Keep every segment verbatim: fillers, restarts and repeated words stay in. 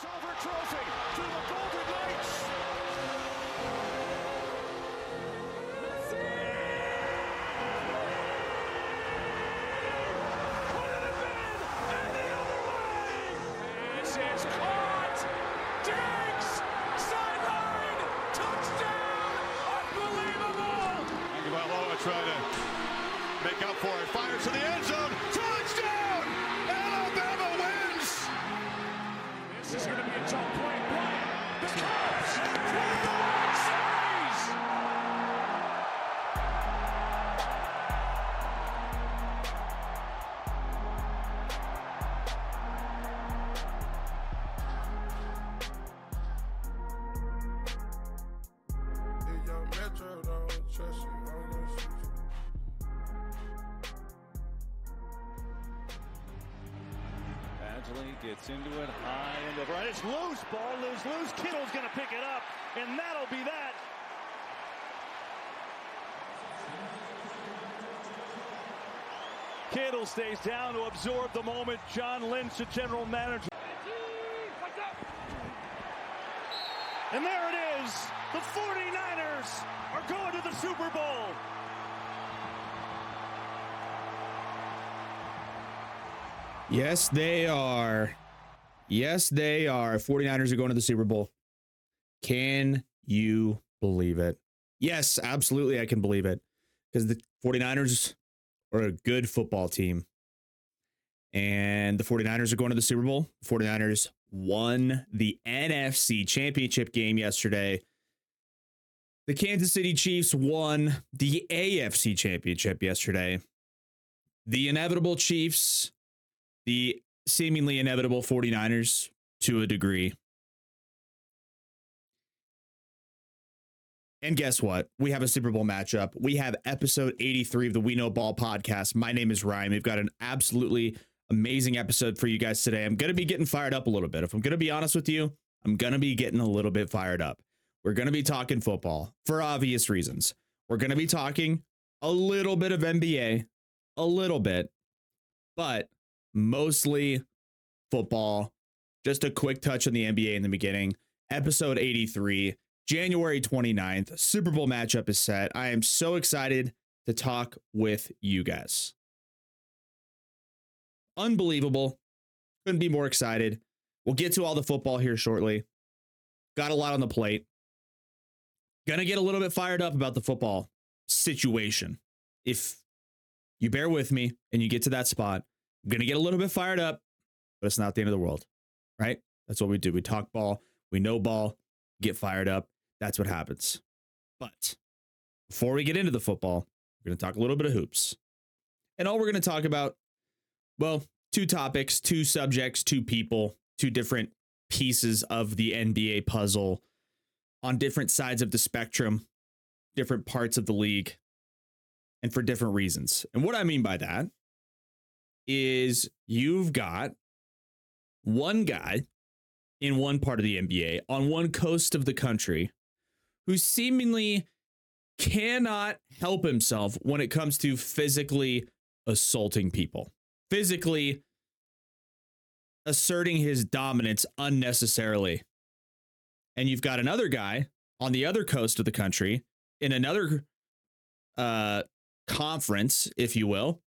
Silver trophy to the Golden Knights. Messi! Put it in bed and the other way. This is caught. Diggs sideline touchdown. Unbelievable. Aguilar trying to make up for it. Fires to the end zone. Touchdown. This is going to be a tough play. Bryant, the Cubs win the World Series! If your Metro don't trust you, I'm going to shoot you. Badgley gets into it high. It's loose, ball loose, loose. Kittle's going to pick it up, and that'll be that. Kittle stays down to absorb the moment. John Lynch, the general manager. What's up? And there it is. The forty-niners are going to the Super Bowl. Yes, they are. Yes, they are. forty-niners are going to the Super Bowl. Can you believe it? Yes, absolutely I can believe it. Because the forty-niners are a good football team. And the forty-niners are going to the Super Bowl. The forty-niners won the N F C Championship game yesterday. The Kansas City Chiefs won the A F C Championship yesterday. The inevitable Chiefs, the seemingly inevitable forty-niners to a degree. And guess what? We have a Super Bowl matchup. We have episode eighty-three of the We Know Ball podcast. My name is Ryan. We've got an absolutely amazing episode for you guys today. I'm going to be getting fired up a little bit. If I'm going to be honest with you, I'm going to be getting a little bit fired up. We're going to be talking football for obvious reasons. We're going to be talking a little bit of N B A, a little bit, but mostly football. Just a quick touch on the N B A in the beginning. Episode eighty-three, January twenty-ninth. Super Bowl matchup is set. I am so excited to talk with you guys. Unbelievable. Couldn't be more excited. We'll get to all the football here shortly. Got a lot on the plate. Gonna get a little bit fired up about the football situation. If you bear with me and you get to that spot, I'm going to get a little bit fired up, but it's not the end of the world, right? That's what we do. We talk ball. We know ball. Get fired up. That's what happens. But before we get into the football, we're going to talk a little bit of hoops. And all we're going to talk about, well, two topics, two subjects, two people, two different pieces of the N B A puzzle on different sides of the spectrum, different parts of the league, and for different reasons. And what I mean by that is you've got one guy in one part of the N B A on one coast of the country who seemingly cannot help himself when it comes to physically assaulting people, physically asserting his dominance unnecessarily. And you've got another guy on the other coast of the country in another uh, conference, if you will,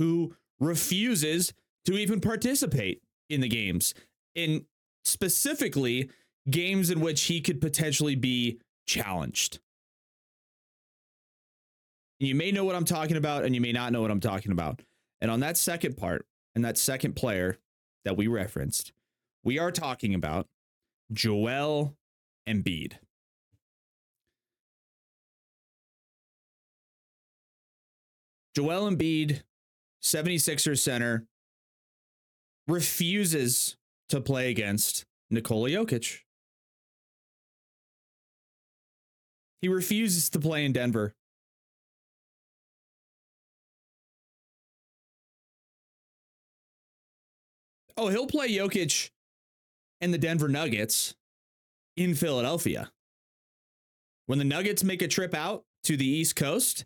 who refuses to even participate in the games, in specifically games in which he could potentially be challenged. You may know what I'm talking about, and you may not know what I'm talking about. And on that second part, and that second player that we referenced, we are talking about Joel Embiid. Joel Embiid, seventy-sixers center, refuses to play against Nikola Jokic. He refuses to play in Denver. Oh, he'll play Jokic and the Denver Nuggets in Philadelphia. When the Nuggets make a trip out to the East Coast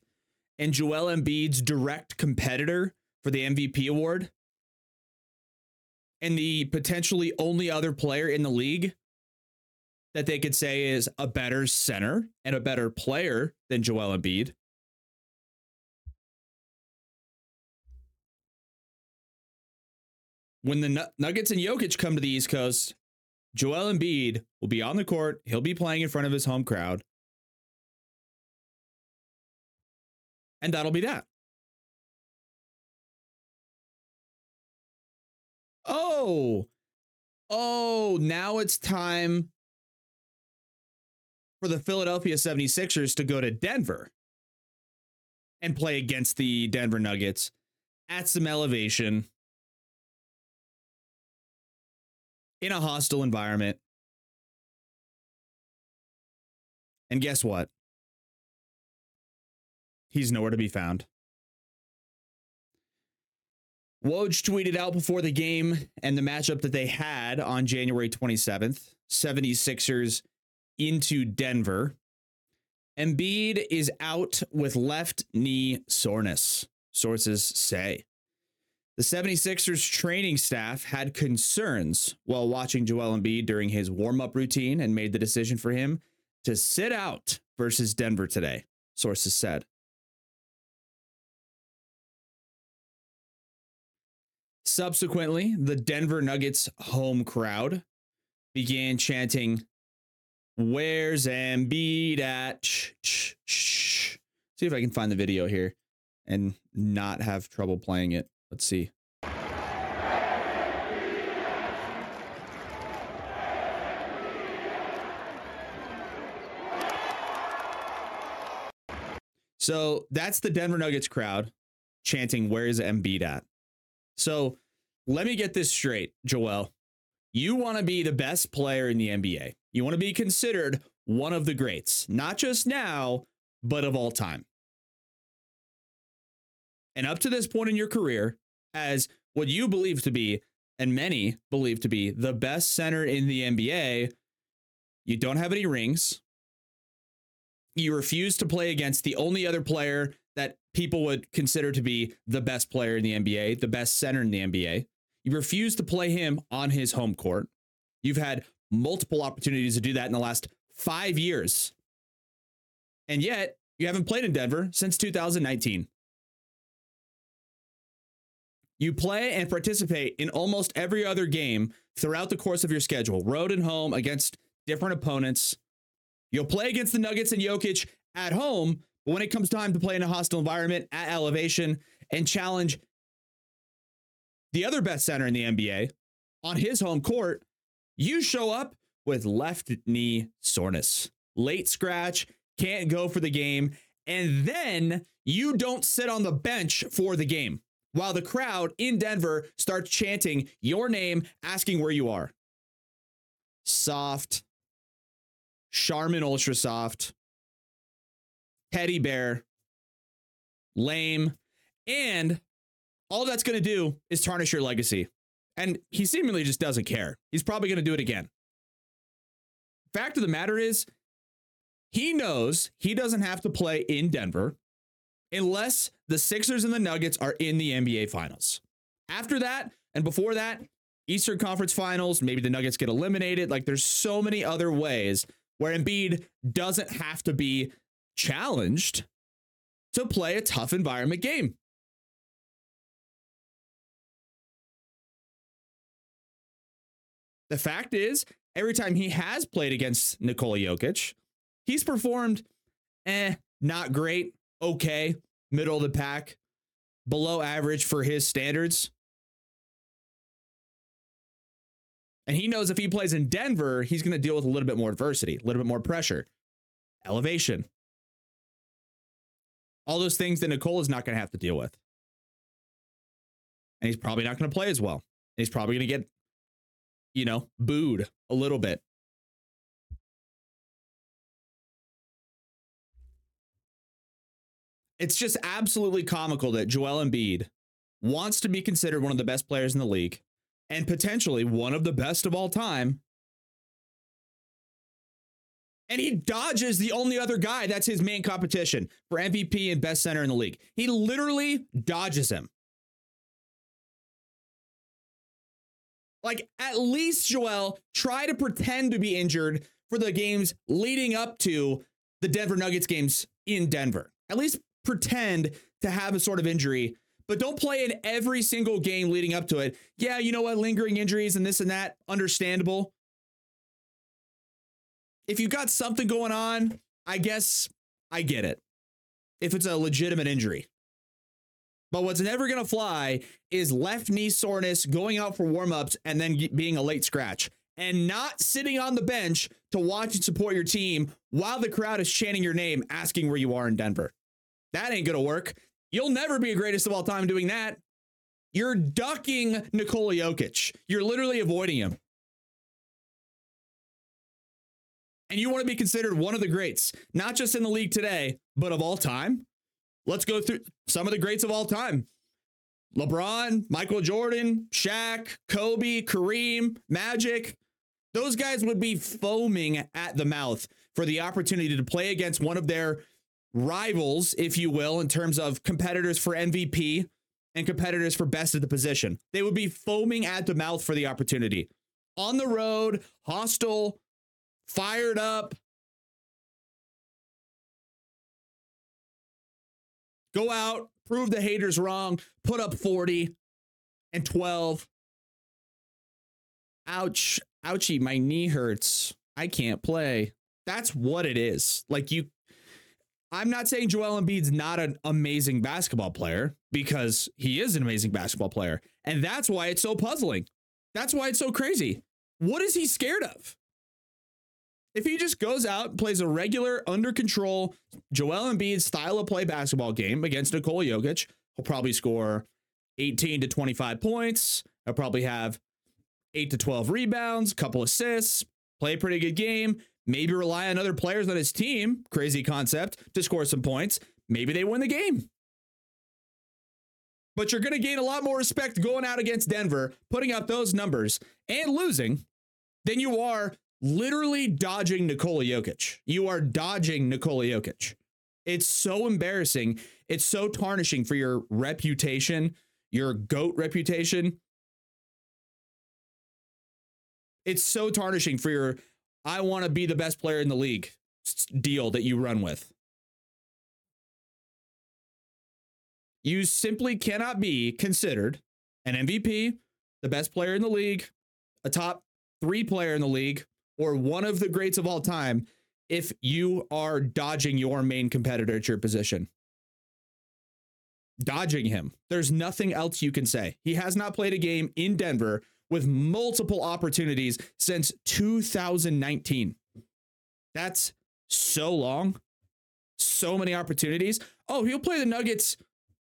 and Joel Embiid's direct competitor for the M V P award and the potentially only other player in the league that they could say is a better center and a better player than Joel Embiid. When the Nuggets and Jokic come to the East Coast, Joel Embiid will be on the court. He'll be playing in front of his home crowd. And that'll be that. Oh, oh, now it's time for the Philadelphia seventy-sixers to go to Denver and play against the Denver Nuggets at some elevation in a hostile environment. And guess what? He's nowhere to be found. Woj tweeted out before the game and the matchup that they had on January twenty-seventh, seventy-sixers into Denver. Embiid is out with left knee soreness, sources say. The seventy-sixers training staff had concerns while watching Joel Embiid during his warm-up routine and made the decision for him to sit out versus Denver today, sources said. Subsequently, the Denver Nuggets home crowd began chanting, "Where's Embiid at?" Shh, shh, shh. See if I can find the video here and not have trouble playing it. Let's see. So that's the Denver Nuggets crowd chanting, "Where's Embiid at?" So let me get this straight, Joel. You want to be the best player in the N B A. You want to be considered one of the greats, not just now, but of all time. And up to this point in your career, as what you believe to be, and many believe to be, the best center in the N B A, you don't have any rings. You refuse to play against the only other player that people would consider to be the best player in the N B A, the best center in the N B A. You refuse to play him on his home court. You've had multiple opportunities to do that in the last five years. And yet, you haven't played in Denver since two thousand nineteen. You play and participate in almost every other game throughout the course of your schedule, road and home, against different opponents. You'll play against the Nuggets and Jokic at home, but when it comes time to play in a hostile environment at elevation and challenge the other best center in the N B A on his home court, you show up with left knee soreness, late scratch, can't go for the game, and then you don't sit on the bench for the game while the crowd in Denver starts chanting your name, asking where you are. Soft, Charmin Ultra Soft, teddy bear, lame, and all that's going to do is tarnish your legacy. And he seemingly just doesn't care. He's probably going to do it again. Fact of the matter is, he knows he doesn't have to play in Denver unless the Sixers and the Nuggets are in the N B A Finals. After that, and before that, Eastern Conference Finals, maybe the Nuggets get eliminated. Like, there's so many other ways where Embiid doesn't have to be challenged to play a tough environment game. The fact is, every time he has played against Nikola Jokic, he's performed eh, not great, okay, middle of the pack, below average for his standards. And he knows if he plays in Denver, he's going to deal with a little bit more adversity, a little bit more pressure, elevation. All those things that Nicole is not going to have to deal with. And he's probably not going to play as well. And he's probably going to get, you know, booed a little bit. It's just absolutely comical that Joel Embiid wants to be considered one of the best players in the league and potentially one of the best of all time. And he dodges the only other guy that's his main competition for M V P and best center in the league. He literally dodges him. Like, at least, Joel, try to pretend to be injured for the games leading up to the Denver Nuggets games in Denver. At least pretend to have a sort of injury, but don't play in every single game leading up to it. Yeah, you know what? Lingering injuries and this and that, understandable. If you've got something going on, I guess I get it. If it's a legitimate injury. But what's never going to fly is left knee soreness, going out for warmups, and then being a late scratch. And not sitting on the bench to watch and support your team while the crowd is chanting your name, asking where you are in Denver. That ain't going to work. You'll never be a greatest of all time doing that. You're ducking Nikola Jokic. You're literally avoiding him. And you want to be considered one of the greats, not just in the league today, but of all time. Let's go through some of the greats of all time. LeBron, Michael Jordan, Shaq, Kobe, Kareem, Magic. Those guys would be foaming at the mouth for the opportunity to play against one of their rivals, if you will, in terms of competitors for M V P and competitors for best of the position. They would be foaming at the mouth for the opportunity. On the road, hostile, fired up. Go out, prove the haters wrong, put up forty and twelve. Ouch, ouchie, my knee hurts. I can't play. That's what it is. Like you, I'm not saying Joel Embiid's not an amazing basketball player, because he is an amazing basketball player. And that's why it's so puzzling. That's why it's so crazy. What is he scared of? If he just goes out and plays a regular, under control, Joel Embiid style of play basketball game against Nikola Jokic, he'll probably score eighteen to twenty-five points. He'll probably have eight to twelve rebounds, couple assists, play a pretty good game, maybe rely on other players on his team, crazy concept, to score some points. Maybe they win the game. But you're going to gain a lot more respect going out against Denver, putting up those numbers, and losing than you are literally dodging Nikola Jokic. You are dodging Nikola Jokic. It's so embarrassing. It's so tarnishing for your reputation, your GOAT reputation. It's so tarnishing for your, I want to be the best player in the league deal that you run with. You simply cannot be considered an M V P, the best player in the league, a top three player in the league, or one of the greats of all time if you are dodging your main competitor at your position. Dodging him. There's nothing else you can say. He has not played a game in Denver with multiple opportunities since two thousand nineteen. That's so long. So many opportunities. Oh, he'll play the Nuggets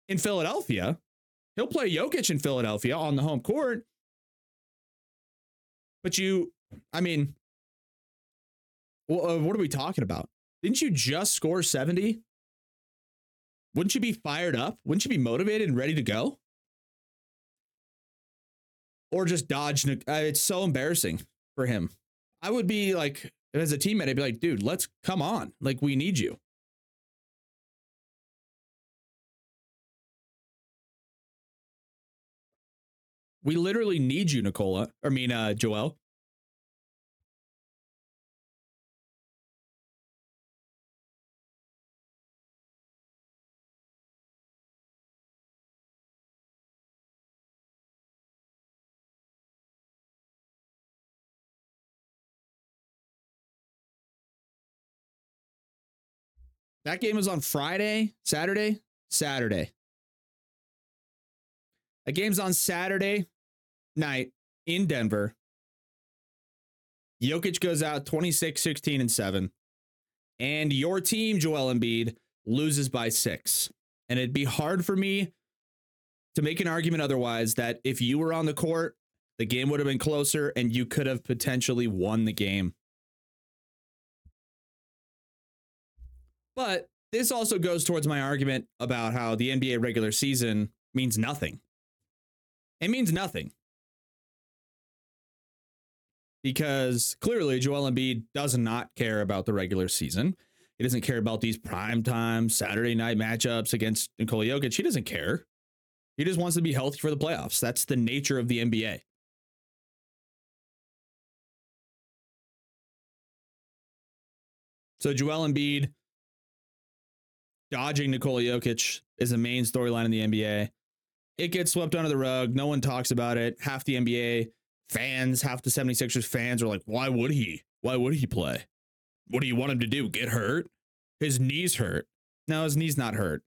in Philadelphia. He'll play Jokic in Philadelphia on the home court. But you, I mean, what are we talking about? Didn't you just score seventy? Wouldn't you be fired up? Wouldn't you be motivated and ready to go? Or just dodge? It's so embarrassing for him. I would be like, as a teammate, I'd be like, dude, let's come on. Like, we need you. We literally need you, Nikola. I mean, uh, Joel. That game is on Friday, Saturday, Saturday. That game's on Saturday night in Denver. Jokic goes out twenty-six, sixteen, and seven. And your team, Joel Embiid, loses by six. And it'd be hard for me to make an argument otherwise that if you were on the court, the game would have been closer and you could have potentially won the game. But this also goes towards my argument about how the N B A regular season means nothing. It means nothing. Because clearly Joel Embiid does not care about the regular season. He doesn't care about these primetime Saturday night matchups against Nikola Jokic. He doesn't care. He just wants to be healthy for the playoffs. That's the nature of the N B A. So Joel Embiid dodging Nikola Jokic is the main storyline in the N B A. It gets swept under the rug. No one talks about it. Half the N B A fans, half the 76ers fans are like, why would he? Why would he play? What do you want him to do? Get hurt? His knee's hurt. No, his knee's not hurt.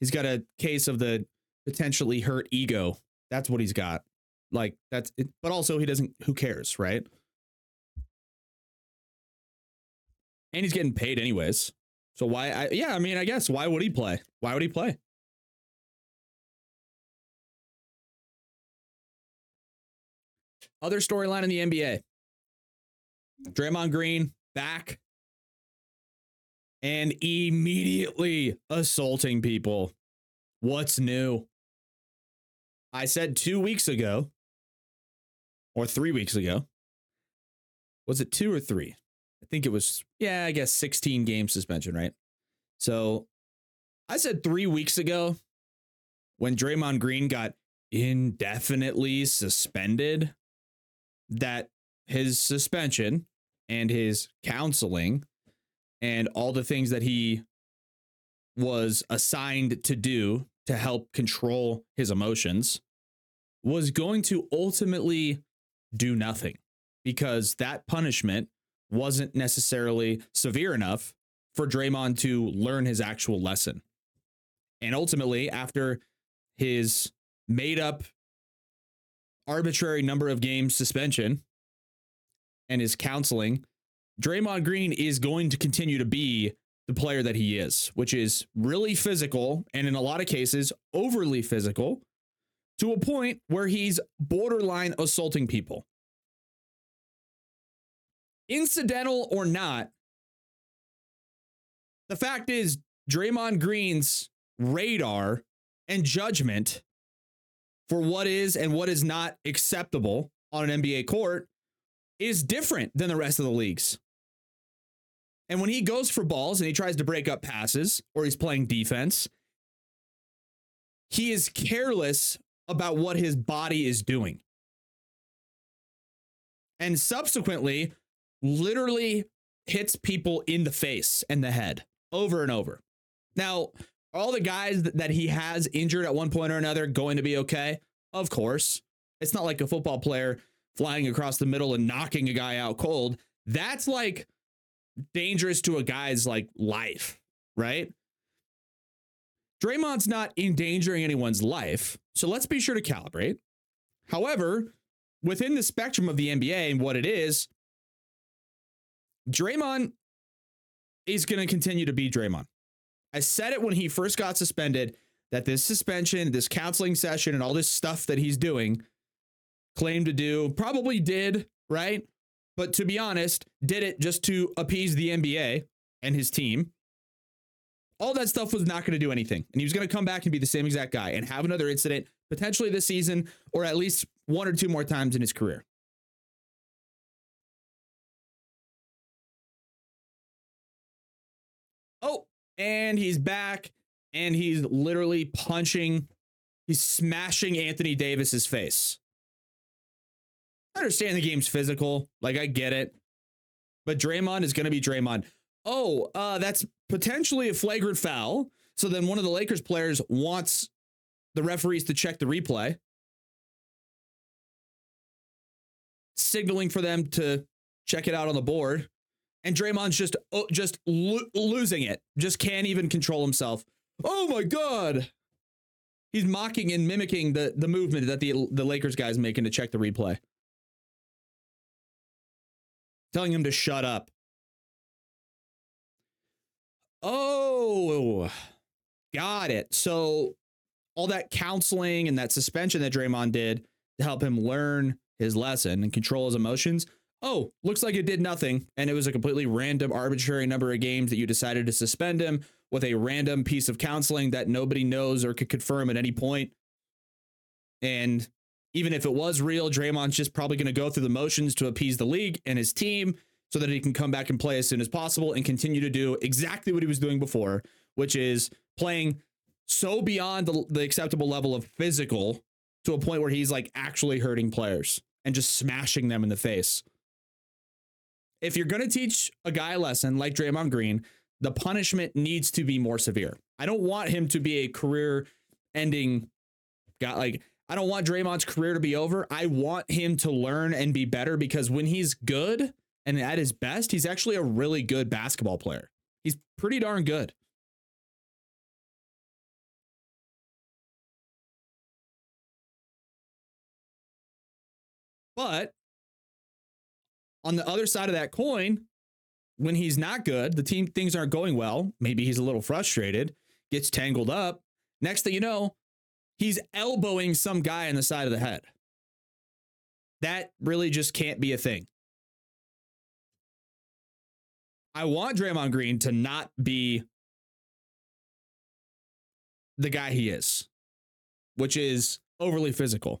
He's got a case of the potentially hurt ego. That's what he's got. Like that's it, but also he doesn't, who cares, right? And he's getting paid anyways. So why, I, yeah, I mean, I guess, why would he play? Why would he play? Other storyline in the N B A. Draymond Green back and immediately assaulting people. What's new? I said two weeks ago or three weeks ago. Was it two or three? I think it was, yeah, I guess sixteen game suspension, right? So I said three weeks ago when Draymond Green got indefinitely suspended that his suspension and his counseling and all the things that he was assigned to do to help control his emotions was going to ultimately do nothing because that punishment wasn't necessarily severe enough for Draymond to learn his actual lesson. And ultimately, after his made up arbitrary number of games suspension and his counseling, Draymond Green is going to continue to be the player that he is, which is really physical and in a lot of cases overly physical to a point where he's borderline assaulting people. Incidental or not, the fact is Draymond Green's radar and judgment for what is and what is not acceptable on an N B A court is different than the rest of the leagues. And when he goes for balls and he tries to break up passes or he's playing defense, he is careless about what his body is doing. And subsequently, literally hits people in the face and the head over and over. Now, are all the guys that he has injured at one point or another going to be okay? Of course. It's not like a football player flying across the middle and knocking a guy out cold. That's like dangerous to a guy's like life, right? Draymond's not endangering anyone's life, so let's be sure to calibrate. However, within the spectrum of the N B A and what it is, Draymond is going to continue to be Draymond. I said it when he first got suspended that this suspension, this counseling session, and all this stuff that he's doing, claimed to do, probably did, right? But to be honest, did it just to appease the N B A and his team. All that stuff was not going to do anything. And he was going to come back and be the same exact guy and have another incident, potentially this season, or at least one or two more times in his career. Oh, and he's back, and he's literally punching, he's smashing Anthony Davis's face. I understand the game's physical. Like, I get it. But Draymond is going to be Draymond. Oh, uh, that's potentially a flagrant foul. So then one of the Lakers players wants the referees to check the replay, signaling for them to check it out on the board. And Draymond's just, oh, just lo- losing it. Just can't even control himself. Oh, my God. He's mocking and mimicking the, the movement that the, the Lakers guy's making to check the replay. Telling him to shut up. Oh, got it. So all that counseling and that suspension that Draymond did to help him learn his lesson and control his emotions. Oh, looks like it did nothing. And it was a completely random, arbitrary number of games that you decided to suspend him with a random piece of counseling that nobody knows or could confirm at any point. And even if it was real, Draymond's just probably going to go through the motions to appease the league and his team so that he can come back and play as soon as possible and continue to do exactly what he was doing before, which is playing so beyond the, the acceptable level of physical to a point where he's like actually hurting players and just smashing them in the face. If you're going to teach a guy a lesson like Draymond Green, the punishment needs to be more severe. I don't want him to be a career-ending guy. Like, I don't want Draymond's career to be over. I want him to learn and be better, because when he's good and at his best, he's actually a really good basketball player. He's pretty darn good. But on the other side of that coin, when he's not good, the team, things aren't going well. Maybe he's a little frustrated, gets tangled up. Next thing you know, he's elbowing some guy in the side of the head. That really just can't be a thing. I want Draymond Green to not be the guy he is, which is overly physical.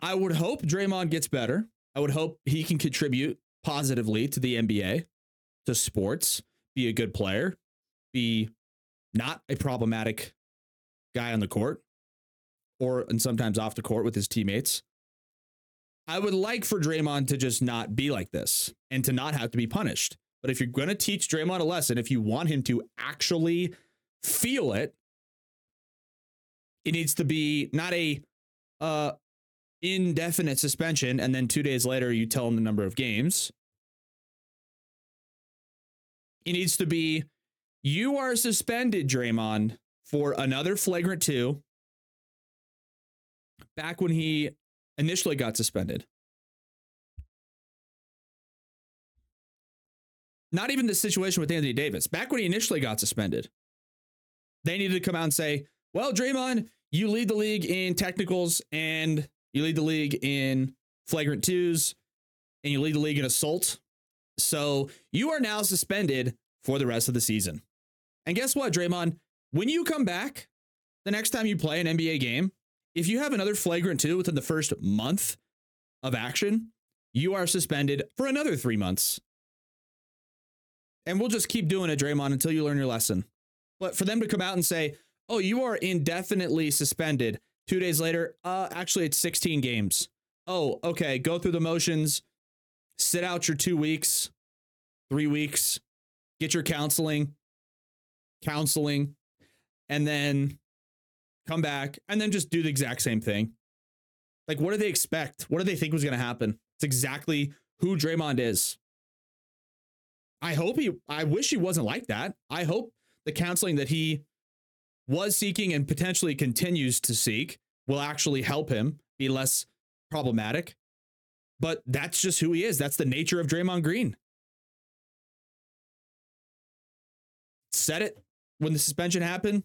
I would hope Draymond gets better. I would hope he can contribute positively to the N B A, to sports, be a good player, be not a problematic guy on the court or and sometimes off the court with his teammates. I would like for Draymond to just not be like this and to not have to be punished. But if you're going to teach Draymond a lesson, if you want him to actually feel it, it needs to be not a uh, indefinite suspension and then two days later you tell him the number of games. It needs to be, you are suspended, Draymond, for another flagrant two back when he initially got suspended. Not even the situation with Anthony Davis. Back when he initially got suspended, they needed to come out and say, well, Draymond, you lead the league in technicals and you lead the league in flagrant twos and you lead the league in assault. So you are now suspended for the rest of the season. And guess what, Draymond? When you come back, the next time you play an N B A game, if you have another flagrant two within the first month of action, you are suspended for another three months. And we'll just keep doing it, Draymond, until you learn your lesson. But for them to come out and say, oh, you are indefinitely suspended, two days later, uh, actually, it's sixteen games. Oh, okay, go through the motions, sit out your two weeks, three weeks, get your counseling, counseling, and then come back, and then just do the exact same thing. Like, what do they expect? What do they think was going to happen? It's exactly who Draymond is. I hope he, I wish he wasn't like that. I hope the counseling that he was seeking and potentially continues to seek will actually help him be less problematic. But that's just who he is. That's the nature of Draymond Green. Said it when the suspension happened.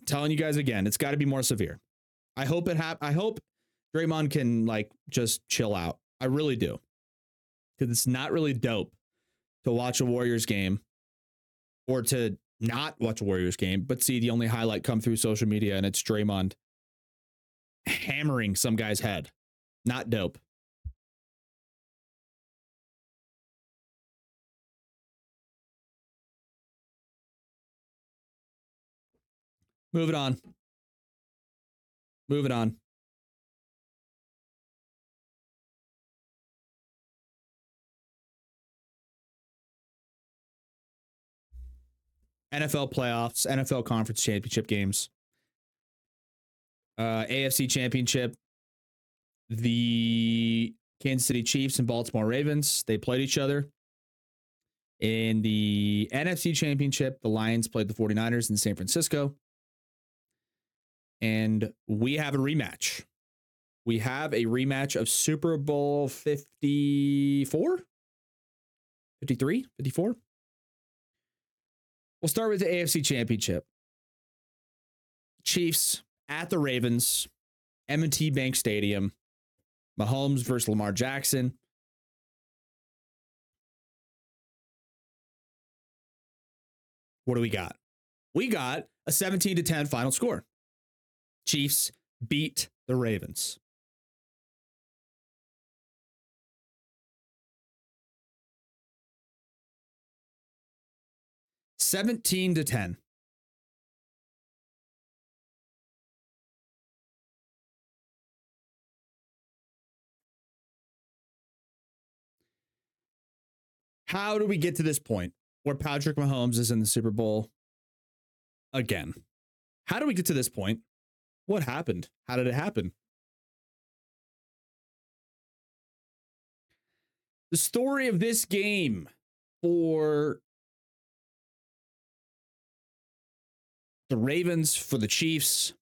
I'm telling you guys again, it's got to be more severe. I hope it hap- I hope Draymond can like just chill out. I really do, because it's not really dope to watch a Warriors game or to not watch a Warriors game, but see the only highlight come through social media and it's Draymond hammering some guy's head. Not dope. Moving on. Moving on. N F L playoffs, N F L conference championship games, uh, A F C championship, the Kansas City Chiefs and Baltimore Ravens, they played each other. In the N F C championship, the Lions played the forty-niners in San Francisco. And we have a rematch. We have a rematch of Super Bowl fifty-four? fifty-three? fifty-four? We'll start with the A F C Championship. Chiefs at the Ravens, M and T Bank Stadium. Mahomes versus Lamar Jackson. What do we got? We got a seventeen to ten final score. Chiefs beat the Ravens. seventeen to ten. How do we get to this point where Patrick Mahomes is in the Super Bowl again? How do we get to this point? What happened? How did it happen? The story of this game for the Ravens, for the Chiefs,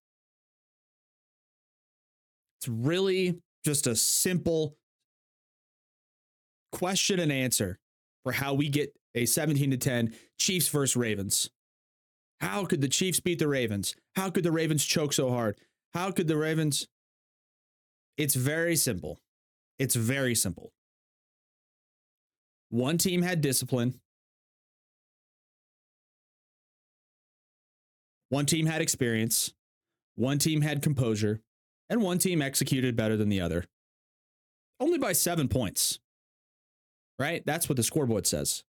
it's really just a simple question and answer for how we get a seventeen to ten Chiefs versus Ravens. How could the Chiefs beat the Ravens? How could the Ravens choke so hard? How could the Ravens? It's very simple. It's very simple. One team had discipline. One team had experience. One team had composure. And one team executed better than the other. Only by seven points. Right? That's what the scoreboard says.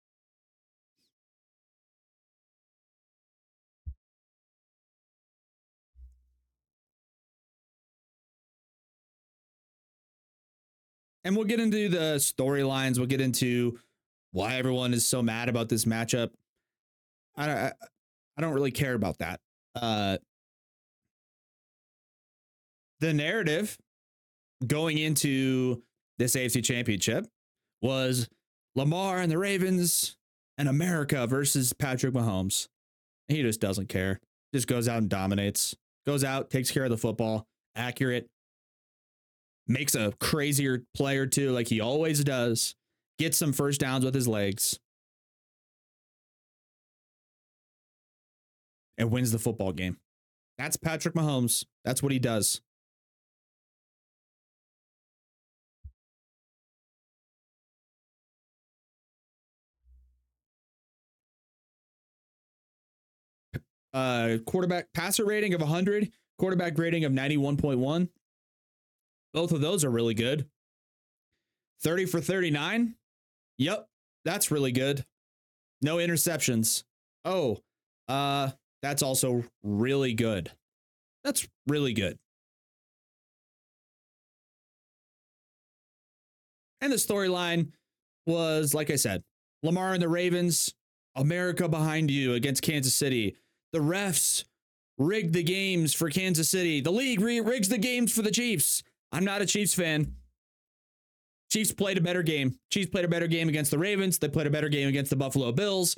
And we'll get into the storylines. We'll get into why everyone is so mad about this matchup. I don't, I, I don't really care about that. Uh, the narrative going into this A F C Championship was Lamar and the Ravens and America versus Patrick Mahomes. He just doesn't care. Just goes out and dominates. Goes out, takes care of the football. Accurate. Makes a crazier play or two like he always does. Gets some first downs with his legs. And wins the football game. That's Patrick Mahomes. That's what he does. Uh, quarterback passer rating of one hundred. Quarterback rating of ninety-one point one. Both of those are really good. thirty for thirty-nine. Yep, that's really good. No interceptions. Oh, uh, that's also really good. That's really good. And the storyline was, like I said, Lamar and the Ravens, America behind you against Kansas City. The refs rigged the games for Kansas City. The league re- rigs the games for the Chiefs. I'm not a Chiefs fan. Chiefs played a better game. Chiefs played a better game against the Ravens. They played a better game against the Buffalo Bills.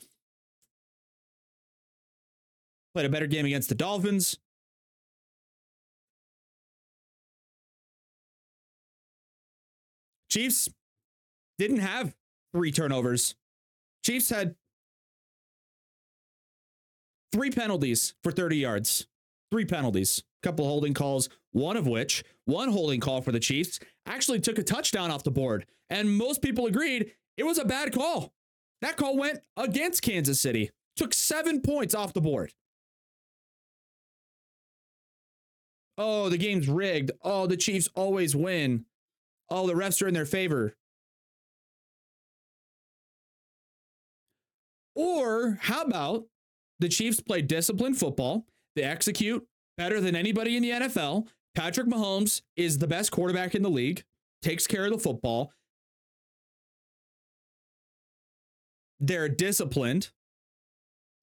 Played a better game against the Dolphins. Chiefs didn't have three turnovers. Chiefs had three penalties for thirty yards. Three penalties. Couple holding calls, one of which, one holding call for the Chiefs, actually took a touchdown off the board. And most people agreed it was a bad call. That call went against Kansas City. Took seven points off the board. Oh, the game's rigged. Oh, the Chiefs always win. Oh, the refs are in their favor. Or how about the Chiefs play disciplined football? They execute better than anybody in the N F L. Patrick Mahomes is the best quarterback in the league. Takes care of the football. They're disciplined.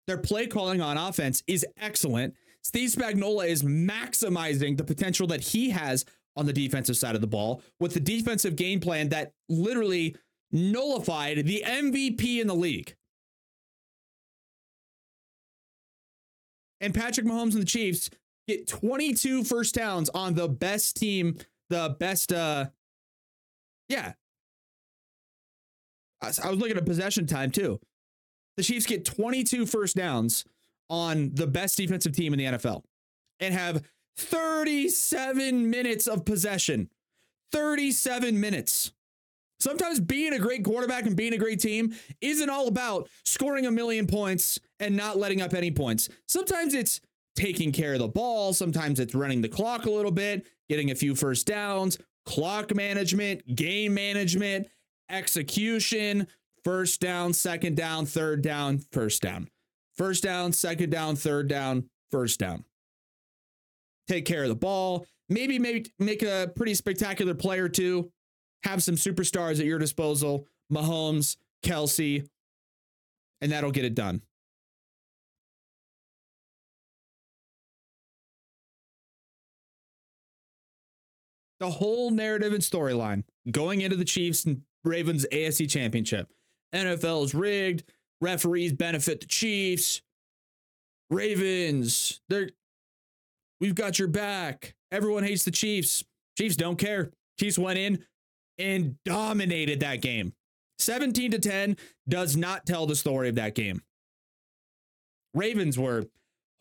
Their play calling on offense is excellent. Steve Spagnuolo is maximizing the potential that he has on the defensive side of the ball with the defensive game plan that literally nullified the M V P in the league. And Patrick Mahomes and the Chiefs get twenty-two first downs on the best team, the best, uh, yeah. I, I was looking at possession time too. The Chiefs get twenty-two first downs on the best defensive team in the N F L and have thirty-seven minutes of possession. thirty-seven minutes. Sometimes being a great quarterback and being a great team isn't all about scoring a million points and not letting up any points. Sometimes it's taking care of the ball. Sometimes it's running the clock a little bit, getting a few first downs, clock management, game management, execution, first down, second down, third down, first down. First down, second down, third down, first down. Take care of the ball. Maybe, maybe make a pretty spectacular play or two. Have some superstars at your disposal. Mahomes, Kelce, and that'll get it done. The whole narrative and storyline going into the Chiefs and Ravens A F C Championship. N F L is rigged. Referees benefit the Chiefs. Ravens, they're, we've got your back. Everyone hates the Chiefs. Chiefs don't care. Chiefs went in and dominated that game. seventeen to ten does not tell the story of that game. Ravens were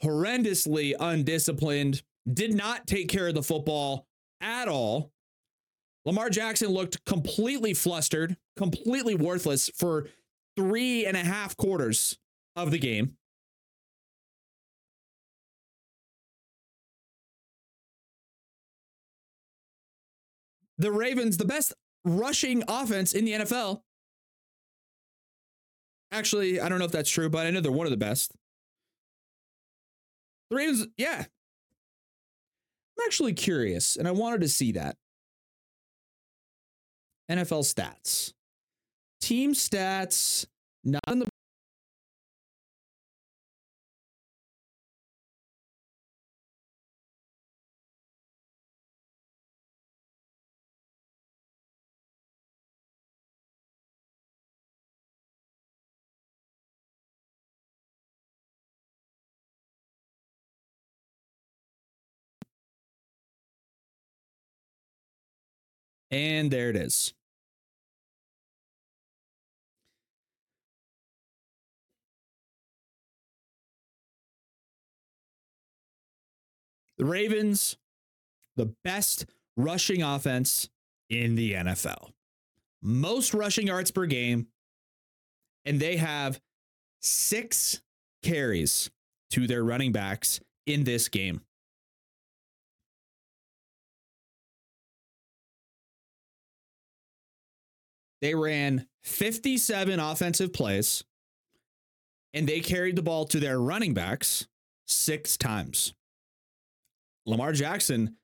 horrendously undisciplined, did not take care of the football at all. Lamar Jackson looked completely flustered, completely worthless for three and a half quarters of the game. The Ravens, the best rushing offense in the N F L. Actually, I don't know if that's true, but I know they're one of the best. The Ravens, yeah. I'm actually curious, and I wanted to see that. N F L stats. Team stats, not in the... And there it is. The Ravens, the best rushing offense in the N F L. Most rushing yards per game. And they have six carries to their running backs in this game. They ran fifty-seven offensive plays, and they carried the ball to their running backs six times. Lamar Jackson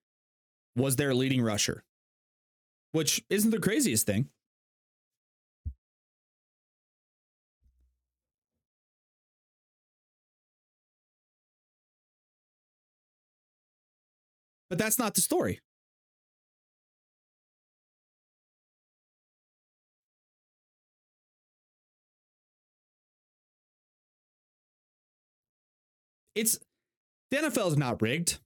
was their leading rusher, which isn't the craziest thing. But that's not the story. It's the N F L is not rigged.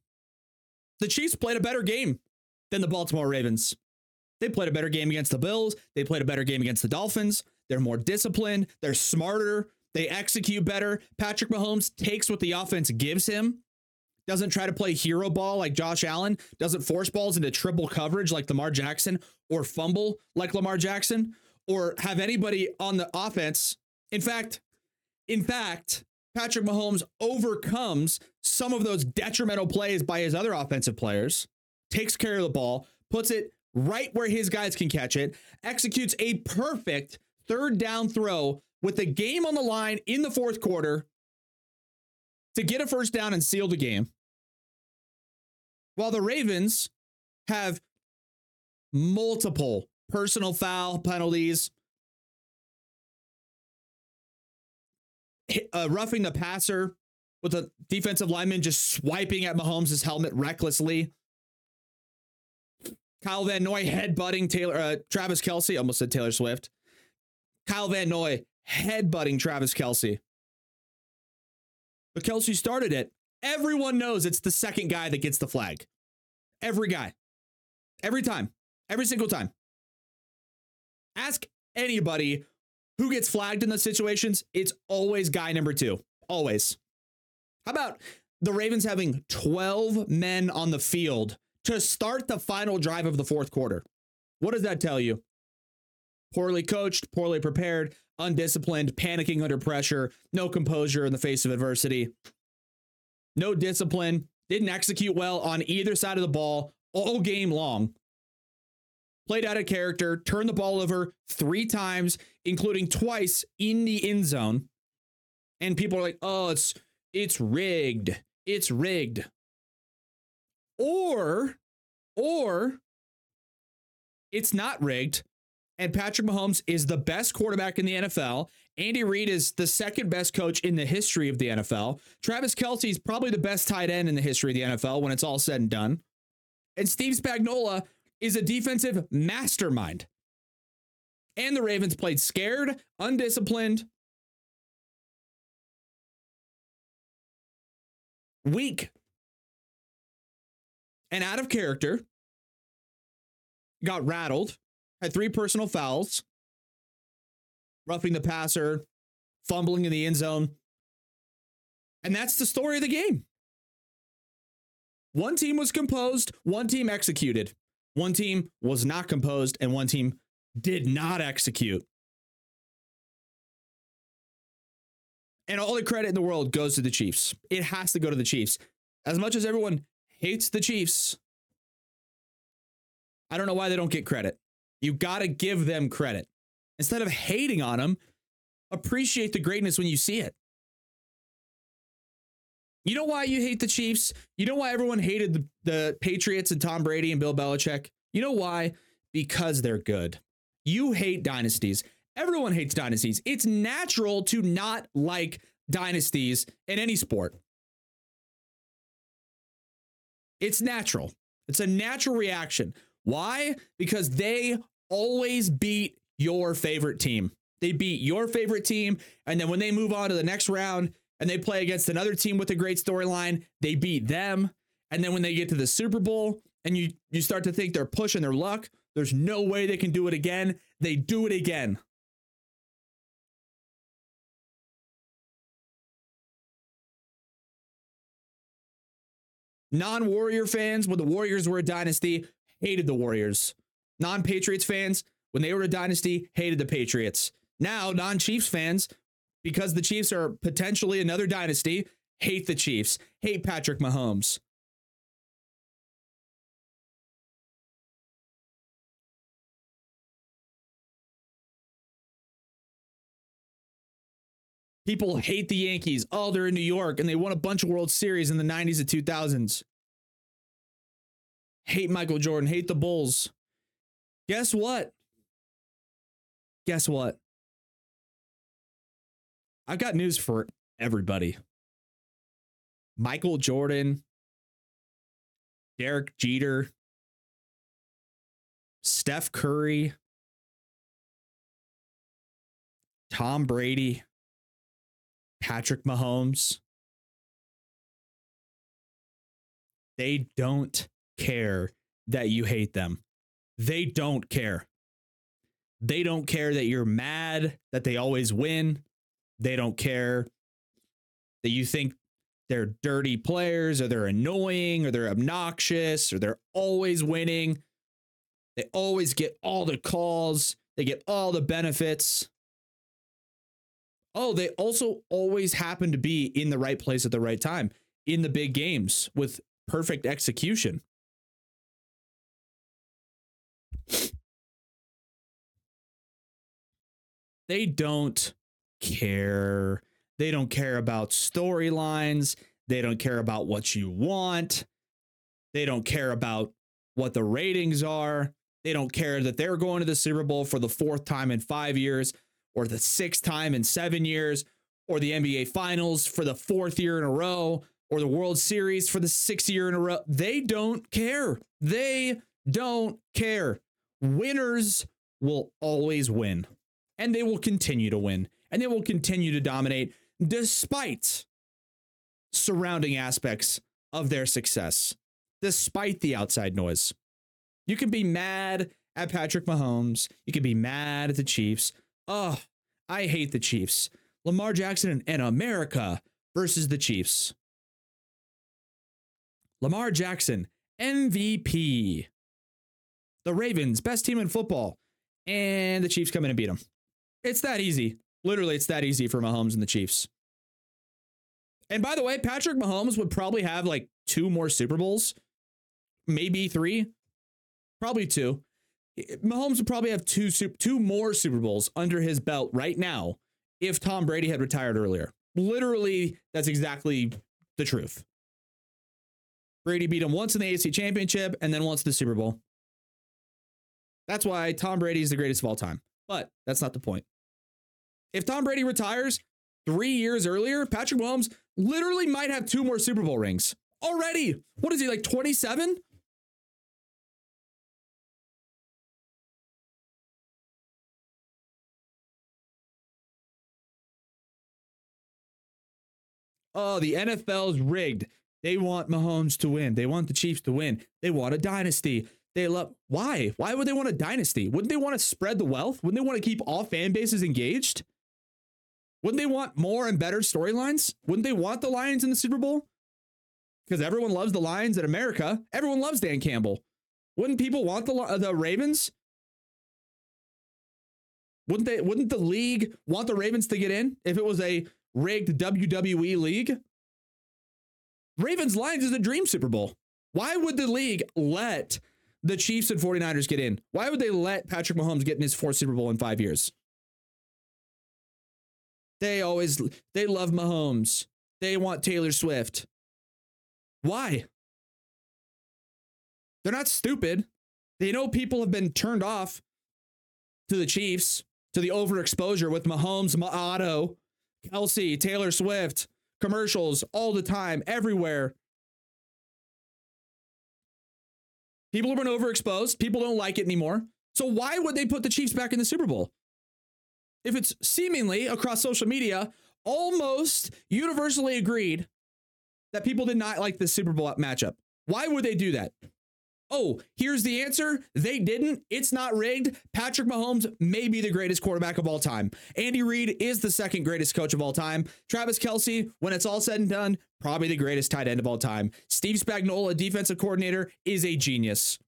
The Chiefs played a better game than the Baltimore Ravens. They played a better game against the Bills. They played a better game against the Dolphins. They're more disciplined. They're smarter. They execute better. Patrick Mahomes takes what the offense gives him. Doesn't try to play hero ball like Josh Allen. Doesn't force balls into triple coverage like Lamar Jackson or fumble like Lamar Jackson or have anybody on the offense. In fact, in fact, Patrick Mahomes overcomes some of those detrimental plays by his other offensive players, takes care of the ball, puts it right where his guys can catch it, executes a perfect third down throw with the game on the line in the fourth quarter to get a first down and seal the game. While the Ravens have multiple personal foul penalties, Uh, roughing the passer with a defensive lineman just swiping at Mahomes' helmet recklessly. Kyle Van Noy headbutting Taylor, uh, Travis Kelce. Almost said Taylor Swift. Kyle Van Noy headbutting Travis Kelce. But Kelce started it. Everyone knows it's the second guy that gets the flag. Every guy. Every time. Every single time. Ask anybody who gets flagged in those situations? It's always guy number two. Always. How about the Ravens having twelve men on the field to start the final drive of the fourth quarter? What does that tell you? Poorly coached, poorly prepared, undisciplined, panicking under pressure, no composure in the face of adversity, no discipline, didn't execute well on either side of the ball all game long. Played out of character, turned the ball over three times, including twice in the end zone. And people are like, oh, it's it's rigged. It's rigged. Or, or it's not rigged. and Patrick Mahomes is the best quarterback in the N F L. Andy Reid is the second best coach in the history of the N F L. Travis Kelce is probably the best tight end in the history of the N F L when it's all said and done. And Steve Spagnuolo is a defensive mastermind. And the Ravens played scared, undisciplined, weak, and out of character. Got rattled. Had three personal fouls. Roughing the passer. Fumbling in the end zone. And that's the story of the game. One team was composed. One team executed. One team was not composed. And one team did not execute. And all the credit in the world goes to the Chiefs. It has to go to the Chiefs. As much as everyone hates the Chiefs, I don't know why they don't get credit. You got to give them credit. Instead of hating on them, appreciate the greatness when you see it. You know why you hate the Chiefs? You know why everyone hated the, the Patriots and Tom Brady and Bill Belichick? You know why? Because they're good. You hate dynasties. Everyone hates dynasties. It's natural to not like dynasties in any sport. It's natural. It's a natural reaction. Why? Because they always beat your favorite team. They beat your favorite team, and then when they move on to the next round and they play against another team with a great storyline, they beat them. And then when they get to the Super Bowl and you, you start to think they're pushing their luck, there's no way they can do it again. They do it again. Non-Warrior fans, when the Warriors were a dynasty, hated the Warriors. Non-Patriots fans, when they were a dynasty, hated the Patriots. Now, non-Chiefs fans, because the Chiefs are potentially another dynasty, hate the Chiefs, hate Patrick Mahomes. People hate the Yankees. Oh, they're in New York, and they won a bunch of World Series in the nineties and two thousands. Hate Michael Jordan. Hate the Bulls. Guess what? Guess what? I've got news for everybody. Michael Jordan, Derek Jeter, Steph Curry, Tom Brady, Patrick Mahomes. They don't care that you hate them. They don't care. They don't care that you're mad that they always win. They don't care that you think they're dirty players or they're annoying or they're obnoxious or they're always winning. They always get all the calls. They get all the benefits. Oh, they also always happen to be in the right place at the right time in the big games with perfect execution. They don't care. They don't care about storylines. They don't care about what you want. They don't care about what the ratings are. They don't care that they're going to the Super Bowl for the fourth time in five years. Or the sixth time in seven years, or the N B A Finals for the fourth year in a row, or the World Series for the sixth year in a row. They don't care. They don't care. Winners will always win, and they will continue to win, and they will continue to dominate despite surrounding aspects of their success, despite the outside noise. You can be mad at Patrick Mahomes. You can be mad at the Chiefs. Oh, I hate the Chiefs. Lamar Jackson and America versus the Chiefs. Lamar Jackson, M V P. The Ravens, best team in football. And the Chiefs come in and beat them. It's that easy. Literally, it's that easy for Mahomes and the Chiefs. And by the way, Patrick Mahomes would probably have like two more Super Bowls. Maybe three. Probably two. Mahomes would probably have two two more Super Bowls under his belt right now if Tom Brady had retired earlier. Literally, that's exactly the truth. Brady beat him once in the A F C Championship and then once in the Super Bowl. That's why Tom Brady is the greatest of all time. But that's not the point. If Tom Brady retires three years earlier, Patrick Mahomes literally might have two more Super Bowl rings already. What is he, like twenty-seven? Oh, the N F L's rigged. They want Mahomes to win. They want the Chiefs to win. They want a dynasty. They love. Why? Why would they want a dynasty? Wouldn't they want to spread the wealth? Wouldn't they want to keep all fan bases engaged? Wouldn't they want more and better storylines? Wouldn't they want the Lions in the Super Bowl? Because everyone loves the Lions in America. Everyone loves Dan Campbell. Wouldn't people want the the Ravens? Wouldn't they? Wouldn't the league want the Ravens to get in if it was a rigged W W E league? Ravens Lions is a dream Super Bowl. Why would the league let the Chiefs and 49ers get in? Why would they let Patrick Mahomes get in his fourth Super Bowl in five years? They always, they love Mahomes. They want Taylor Swift. Why? They're not stupid. They know people have been turned off to the Chiefs, to the overexposure with Mahomes, Maotto, Kelce, Taylor Swift, commercials all the time, everywhere. People have been overexposed. People don't like it anymore. So why would they put the Chiefs back in the Super Bowl? If it's seemingly across social media, almost universally agreed that people did not like the Super Bowl matchup. Why would they do that? Oh, here's the answer. They didn't. It's not rigged. Patrick Mahomes may be the greatest quarterback of all time. Andy Reid is the second greatest coach of all time. Travis Kelce, when it's all said and done, probably the greatest tight end of all time. Steve Spagnuolo, defensive coordinator, is a genius.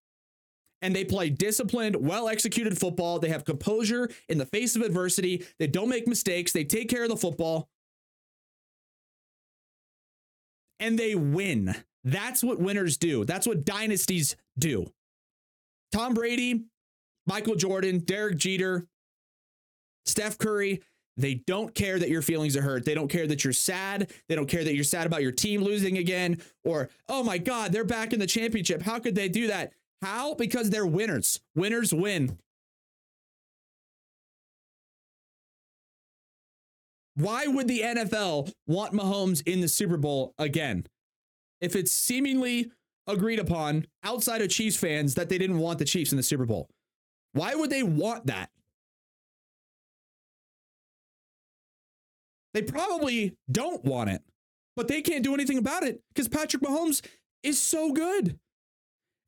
And they play disciplined, well-executed football. They have composure in the face of adversity. They don't make mistakes. They take care of the football. And they win. That's what winners do. That's what dynasties do. Tom Brady, Michael Jordan, Derek Jeter, Steph Curry, they don't care that your feelings are hurt. They don't care that you're sad. They don't care that you're sad about your team losing again. Or, oh my God, they're back in the championship. How could they do that? How? Because they're winners. Winners win. Why would the N F L want Mahomes in the Super Bowl again? If it's seemingly agreed upon outside of Chiefs fans that they didn't want the Chiefs in the Super Bowl, why would they want that? They probably don't want it, but they can't do anything about it because Patrick Mahomes is so good.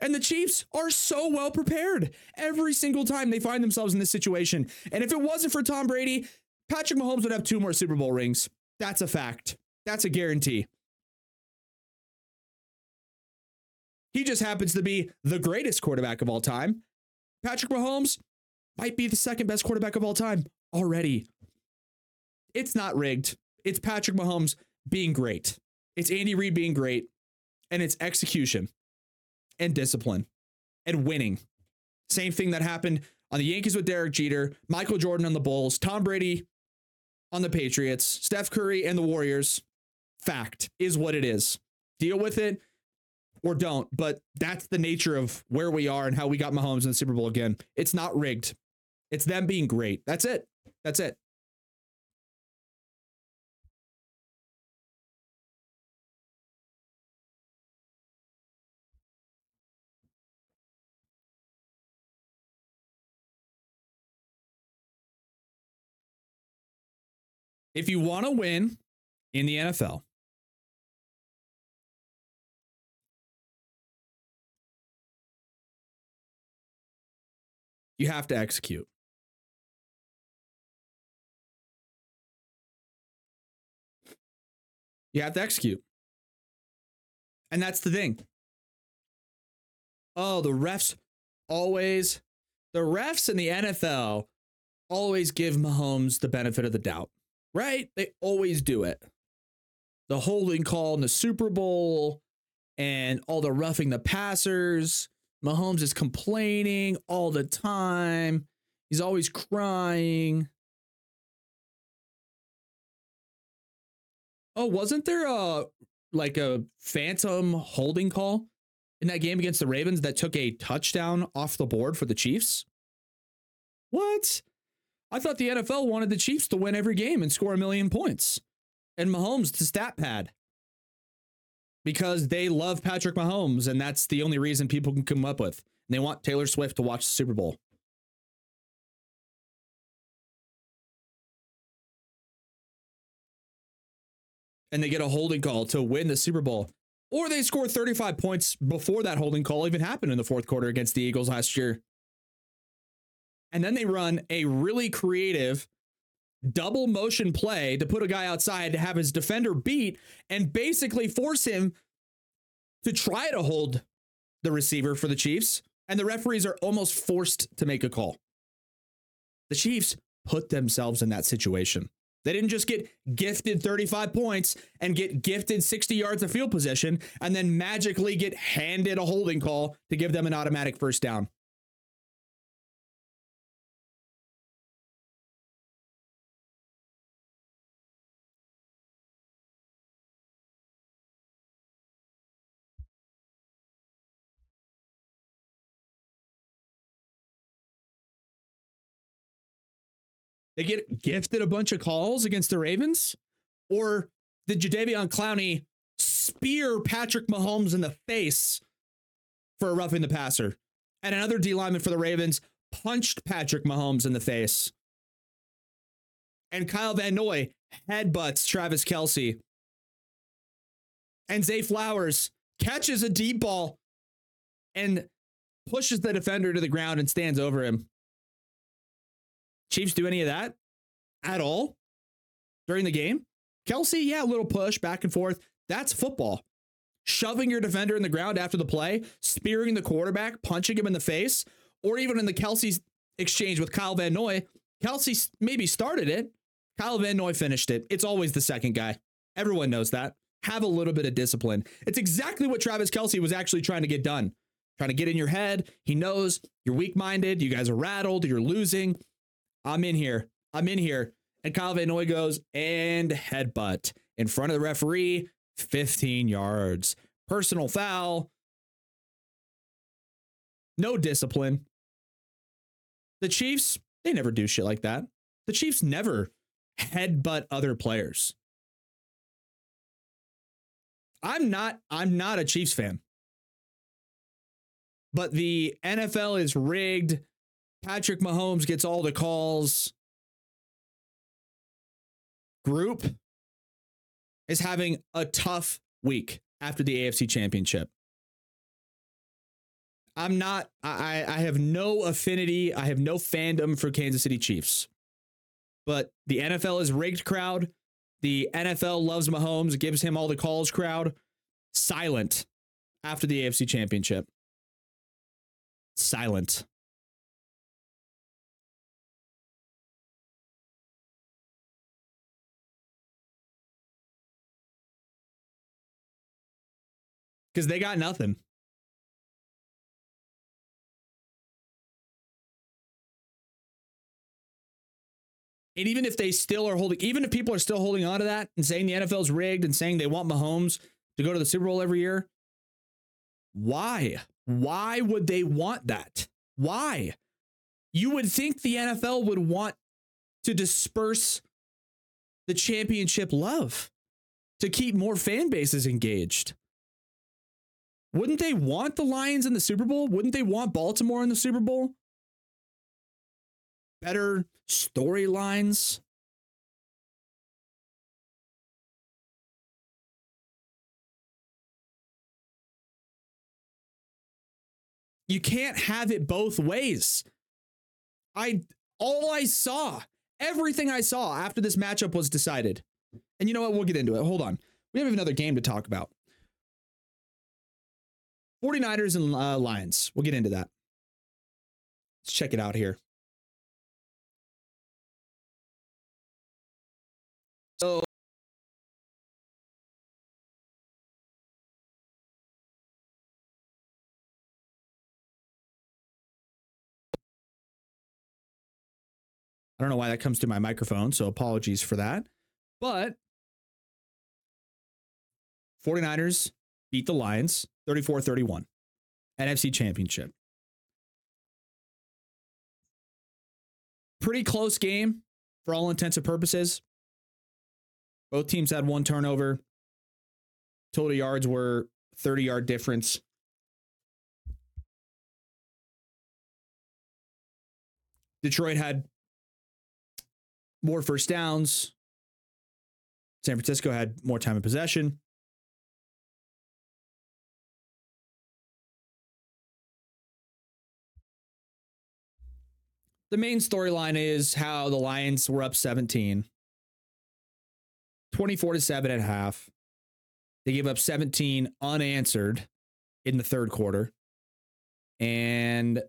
And the Chiefs are so well prepared every single time they find themselves in this situation. And if it wasn't for Tom Brady, Patrick Mahomes would have two more Super Bowl rings. That's a fact. That's a guarantee. He just happens to be the greatest quarterback of all time. Patrick Mahomes might be the second best quarterback of all time already. It's not rigged. It's Patrick Mahomes being great. It's Andy Reid being great. And it's execution and discipline and winning. Same thing that happened on the Yankees with Derek Jeter, Michael Jordan on the Bulls, Tom Brady on the Patriots, Steph Curry and the Warriors. Fact is what it is. Deal with it. Or don't, but that's the nature of where we are and how we got Mahomes in the Super Bowl again. It's not rigged. It's them being great. That's it. That's it. If you want to win in the N F L, you have to execute. You have to execute. And that's the thing. Oh, the refs always, the refs in the N F L always give Mahomes the benefit of the doubt, right? They always do it. The holding call in the Super Bowl and all the roughing the passers. Mahomes is complaining all the time. He's always crying. Oh, wasn't there a like a phantom holding call in that game against the Ravens that took a touchdown off the board for the Chiefs? What? I thought the N F L wanted the Chiefs to win every game and score a million points. And Mahomes to stat pad. Because they love Patrick Mahomes, and that's the only reason people can come up with. And they want Taylor Swift to watch the Super Bowl. And they get a holding call to win the Super Bowl. Or they score thirty-five points before that holding call even happened in the fourth quarter against the Eagles last year. And then they run a really creative double motion play to put a guy outside to have his defender beat and basically force him to try to hold the receiver for the Chiefs. And the referees are almost forced to make a call. The Chiefs put themselves in that situation. They didn't just get gifted thirty-five points and get gifted sixty yards of field possession and then magically get handed a holding call to give them an automatic first down. They get gifted a bunch of calls against the Ravens, or did Jadeveon Clowney spear Patrick Mahomes in the face for roughing the passer? And another D lineman for the Ravens punched Patrick Mahomes in the face. And Kyle Van Noy headbutts Travis Kelce. And Zay Flowers catches a deep ball and pushes the defender to the ground and stands over him. Chiefs do any of that at all during the game? Kelce, yeah, a little push back and forth. That's football. Shoving your defender in the ground after the play, spearing the quarterback, punching him in the face, or even in the Kelce's exchange with Kyle Van Noy, Kelce maybe started it. Kyle Van Noy finished it. It's always the second guy. Everyone knows that. Have a little bit of discipline. It's exactly what Travis Kelce was actually trying to get done. Trying to get in your head. He knows you're weak-minded. You guys are rattled. You're losing. I'm in here. I'm in here. And Kyle Van Noy goes and headbutt in front of the referee, fifteen yards. Personal foul. No discipline. The Chiefs, they never do shit like that. The Chiefs never headbutt other players. I'm not, I'm not a Chiefs fan. But the N F L is rigged. Patrick Mahomes gets all the calls. Group is having a tough week after the A F C Championship. I'm not, I, I have no affinity. I have no fandom for Kansas City Chiefs. But the N F L is rigged crowd. The N F L loves Mahomes, gives him all the calls crowd. Silent after the A F C Championship. Silent. Because they got nothing. And even if they still are holding, even if people are still holding on to that and saying the N F L's rigged and saying they want Mahomes to go to the Super Bowl every year, why? Why would they want that? Why? You would think the N F L would want to disperse the championship love to keep more fan bases engaged. Wouldn't they want the Lions in the Super Bowl? Wouldn't they want Baltimore in the Super Bowl? Better storylines? You can't have it both ways. I all I saw, everything I saw after this matchup was decided. And you know what? We'll get into it. Hold on. We have another game to talk about. forty-niners and uh, Lions. We'll get into that. Let's check it out here. So, I don't know why that comes through my microphone, so apologies for that. But forty-niners beat the Lions thirty-four thirty-one. N F C Championship. pretty close game for all intents and purposes. Both teams had one turnover. Total yards were thirty-yard difference. Detroit had more first downs. San Francisco had more time of possession. The main storyline is how the Lions were up seventeen. twenty-four to seven at half. They gave up seventeen unanswered in the third quarter. And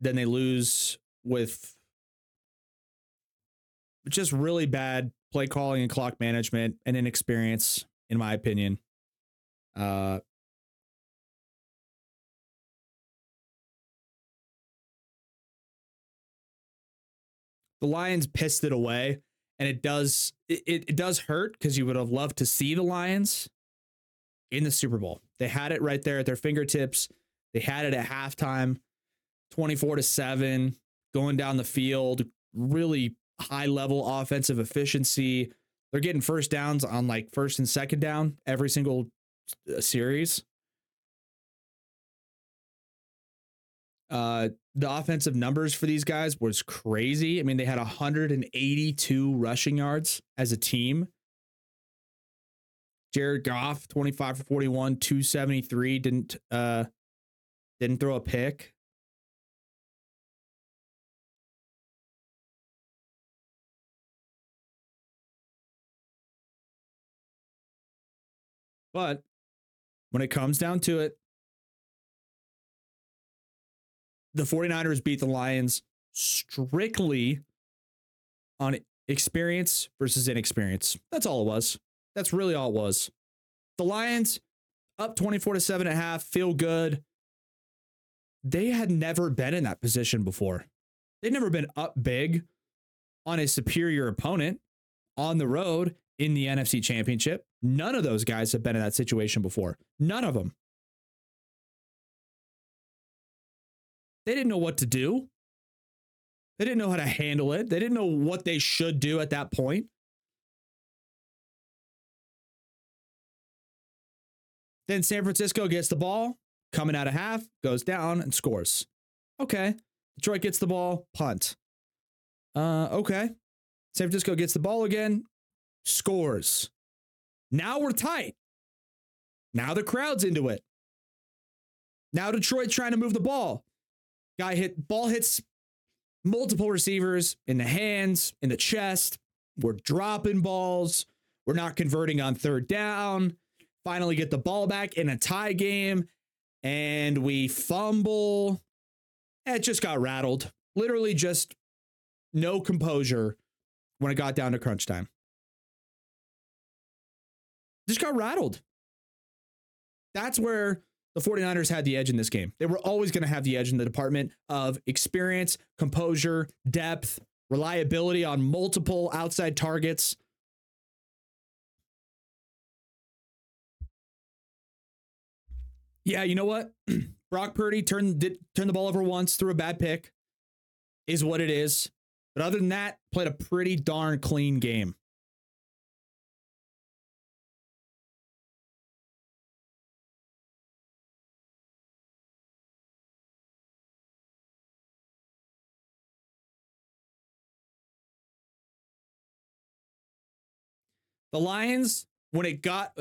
then they lose with just really bad play calling and clock management and inexperience, in my opinion. Uh, the Lions pissed it away, and it does it, it does hurt because you would have loved to see the Lions in the Super Bowl. They had it right there at their fingertips. They had it at halftime, twenty-four to seven, going down the field, really high level offensive efficiency. They're getting first downs on like first and second down every single series. Uh, the offensive numbers for these guys was crazy. I mean, they had one hundred eighty-two rushing yards as a team. Jared Goff, twenty-five for forty-one, two seventy-three, didn't uh didn't throw a pick. But when it comes down to it, the 49ers beat the Lions strictly on experience versus inexperience. That's all it was. That's really all it was. The Lions up twenty-four to seven at half, feel good. They had never been in that position before. They'd never been up big on a superior opponent on the road in the N F C Championship. None of those guys have been in that situation before. None of them. They didn't know what to do. They didn't know how to handle it. They didn't know what they should do at that point. Then San Francisco gets the ball, coming out of half, goes down and scores. Okay. Detroit gets the ball, punt. Uh, okay. San Francisco gets the ball again, scores. Now we're tight. Now the crowd's into it. Now Detroit's trying to move the ball. Guy hit, ball hits multiple receivers in the hands, in the chest. We're dropping balls. We're not converting on third down. Finally get the ball back in a tie game. And we fumble. It just got rattled. Literally just no composure when it got down to crunch time. Just got rattled. That's where the 49ers had the edge in this game. They were always going to have the edge in the department of experience, composure, depth, reliability on multiple outside targets. Yeah, you know what? Brock Purdy turned, did, turned the ball over once, threw a bad pick, is what it is. But other than that, played a pretty darn clean game. The Lions, when it got,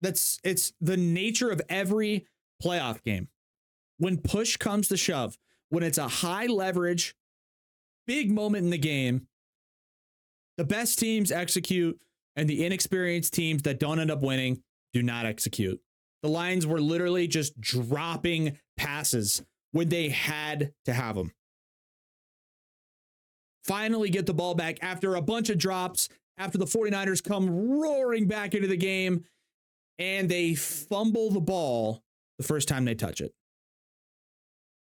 that's it's the nature of every playoff game. When push comes to shove, when it's a high leverage, big moment in the game, the best teams execute and the inexperienced teams that don't end up winning do not execute. The Lions were literally just dropping passes when they had to have them. Finally get the ball back after a bunch of drops. After the 49ers come roaring back into the game and they fumble the ball the first time they touch it.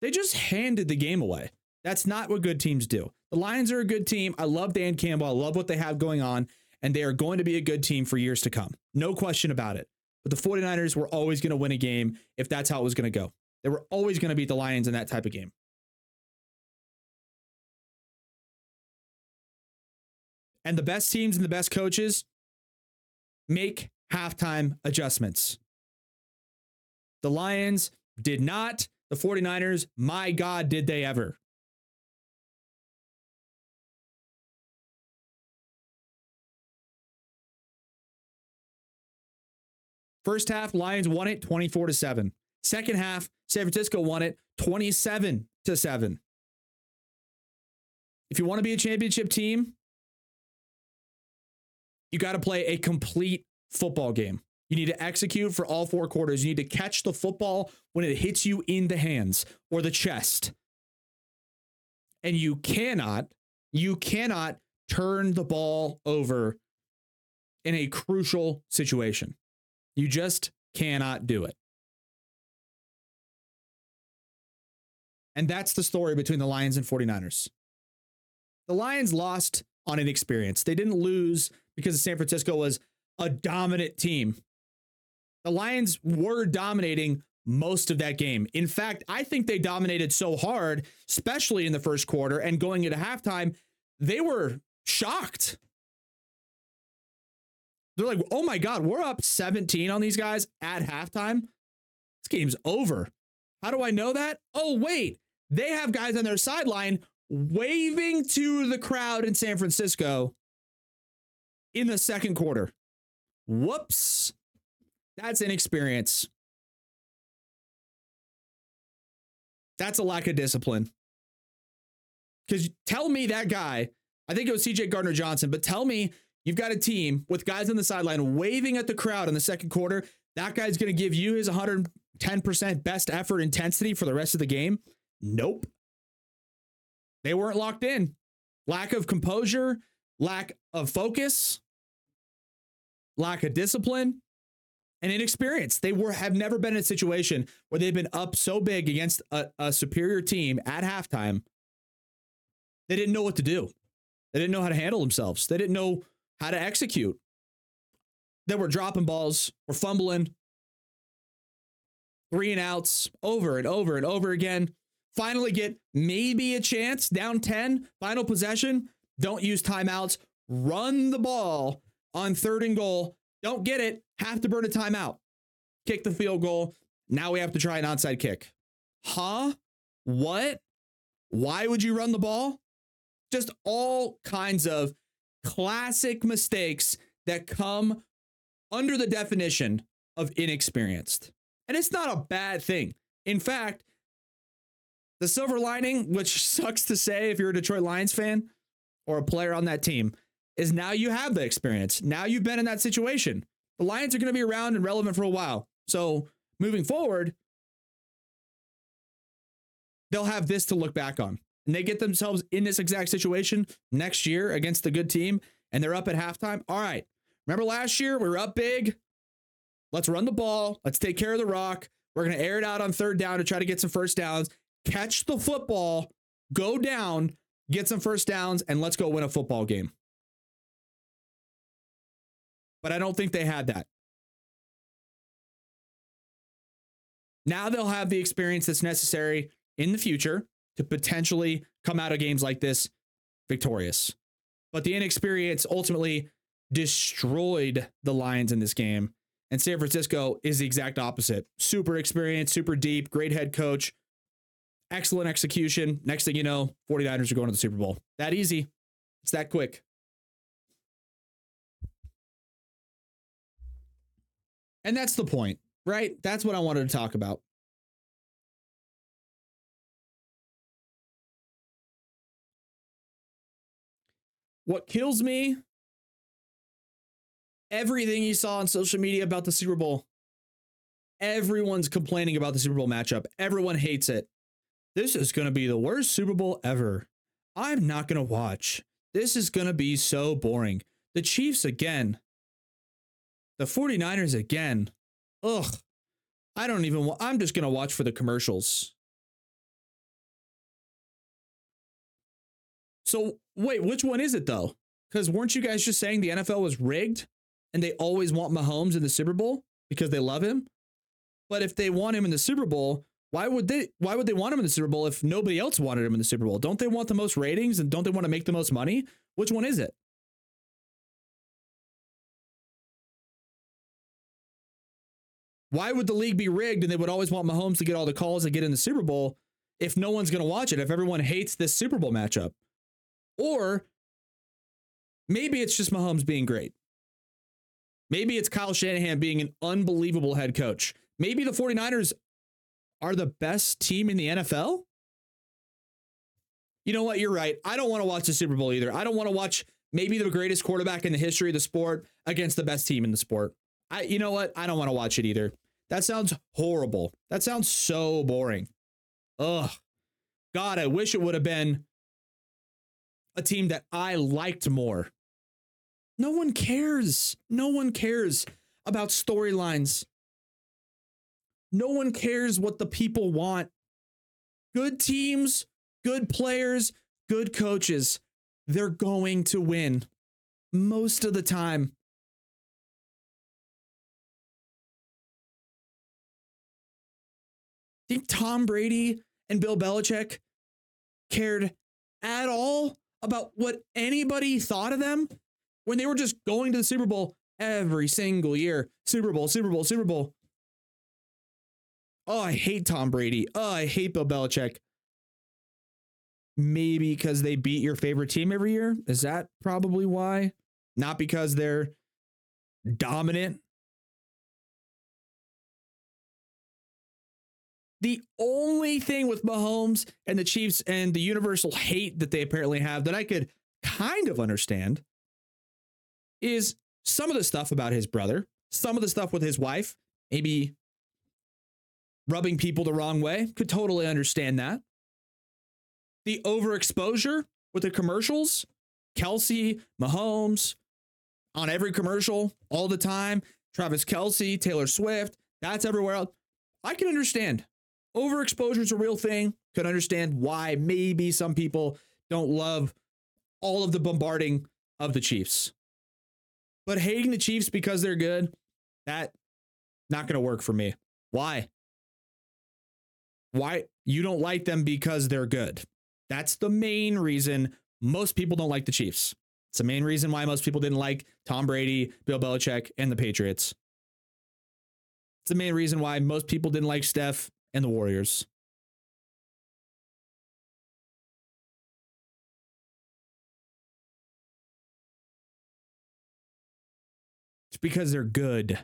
They just handed the game away. That's not what good teams do. The Lions are a good team. I love Dan Campbell. I love what they have going on, and they are going to be a good team for years to come. No question about it. But the 49ers were always going to win a game if that's how it was going to go. They were always going to beat the Lions in that type of game. And the best teams and the best coaches make halftime adjustments. The Lions did not. The 49ers, my God, did they ever. First half, Lions won it twenty-four to seven. Second half, San Francisco won it twenty-seven to seven. If you want to be a championship team, you got to play a complete football game. You need to execute for all four quarters. You need to catch the football when it hits you in the hands or the chest. And you cannot, you cannot turn the ball over in a crucial situation. You just cannot do it. And that's the story between the Lions and 49ers. The Lions lost on inexperience. They didn't lose because San Francisco was a dominant team. The Lions were dominating most of that game. In fact, I think they dominated so hard, especially in the first quarter and going into halftime, they were shocked. They're like, oh my God, we're up seventeen on these guys at halftime. This game's over. How do I know that? Oh, wait, they have guys on their sideline waving to the crowd in San Francisco in the second quarter. Whoops. That's inexperience. That's a lack of discipline. Because tell me that guy, I think it was C J Gardner Johnson, but tell me you've got a team with guys on the sideline waving at the crowd in the second quarter. That guy's going to give you his one hundred ten percent best effort intensity for the rest of the game. Nope. They weren't locked in. Lack of composure, lack of focus, lack of discipline, and inexperience. They were have never been in a situation where they've been up so big against a, a superior team at halftime. They didn't know what to do. They didn't know how to handle themselves. They didn't know how to execute. They were dropping balls or fumbling. Three and outs over and over and over again. Finally get maybe a chance, down ten, final possession. Don't use timeouts. Run the ball on third and goal. Don't get it. Have to burn a timeout. Kick the field goal. Now we have to try an onside kick. Huh? What? Why would you run the ball? Just all kinds of classic mistakes that come under the definition of inexperienced. And it's not a bad thing. In fact, the silver lining, which sucks to say if you're a Detroit Lions fan or a player on that team, is now you have the experience. Now you've been in that situation. The Lions are going to be around and relevant for a while. So moving forward, they'll have this to look back on. And they get themselves in this exact situation next year against the good team, and they're up at halftime. All right. Remember last year? We were up big. Let's run the ball. Let's take care of the rock. We're going to air it out on third down to try to get some first downs. Catch the football. Go down. Get some first downs. And let's go win a football game. But I don't think they had that. Now they'll have the experience that's necessary in the future to potentially come out of games like this victorious. But the inexperience ultimately destroyed the Lions in this game. And San Francisco is the exact opposite. Super experienced, super deep, great head coach, excellent execution. Next thing you know, 49ers are going to the Super Bowl. That easy. It's that quick. And that's the point, right? That's what I wanted to talk about. What kills me, everything you saw on social media about the Super Bowl, everyone's complaining about the Super Bowl matchup. Everyone hates it. This is going to be the worst Super Bowl ever. I'm not going to watch. This is going to be so boring. The Chiefs again. The 49ers again. Ugh. I don't even want, I'm just going to watch for the commercials. So wait, which one is it though? Because weren't you guys just saying the N F L was rigged and they always want Mahomes in the Super Bowl because they love him? But if they want him in the Super Bowl, why would they why would they want him in the Super Bowl if nobody else wanted him in the Super Bowl? Don't they want the most ratings and don't they want to make the most money? Which one is it? Why would the league be rigged and they would always want Mahomes to get all the calls and get in the Super Bowl if no one's going to watch it, if everyone hates this Super Bowl matchup? Or maybe it's just Mahomes being great. Maybe it's Kyle Shanahan being an unbelievable head coach. Maybe the 49ers are the best team in the N F L. You know what? You're right. I don't want to watch the Super Bowl either. I don't want to watch maybe the greatest quarterback in the history of the sport against the best team in the sport. I, you know what? I don't want to watch it either. That sounds horrible. That sounds so boring. Ugh. God, I wish it would have been a team that I liked more. No one cares. No one cares about storylines. No one cares what the people want. Good teams, good players, good coaches. They're going to win most of the time. Do you think Tom Brady and Bill Belichick cared at all about what anybody thought of them when they were just going to the Super Bowl every single year? Super Bowl, Super Bowl, Super Bowl. Oh, I hate Tom Brady. Oh, I hate Bill Belichick. Maybe because they beat your favorite team every year. Is that probably why? Not because they're dominant. The only thing with Mahomes and the Chiefs and the universal hate that they apparently have that I could kind of understand is some of the stuff about his brother, some of the stuff with his wife, maybe rubbing people the wrong way. Could totally understand that. The overexposure with the commercials, Kelce, Mahomes, on every commercial all the time, Travis Kelce, Taylor Swift, that's everywhere else. I can understand. Overexposure is a real thing. Could understand why maybe some people don't love all of the bombarding of the Chiefs. But hating the Chiefs because they're good, that not going to work for me. Why? Why? You don't like them because they're good. That's the main reason most people don't like the Chiefs. It's the main reason why most people didn't like Tom Brady, Bill Belichick, and the Patriots. It's the main reason why most people didn't like Steph and the Warriors. It's because they're good.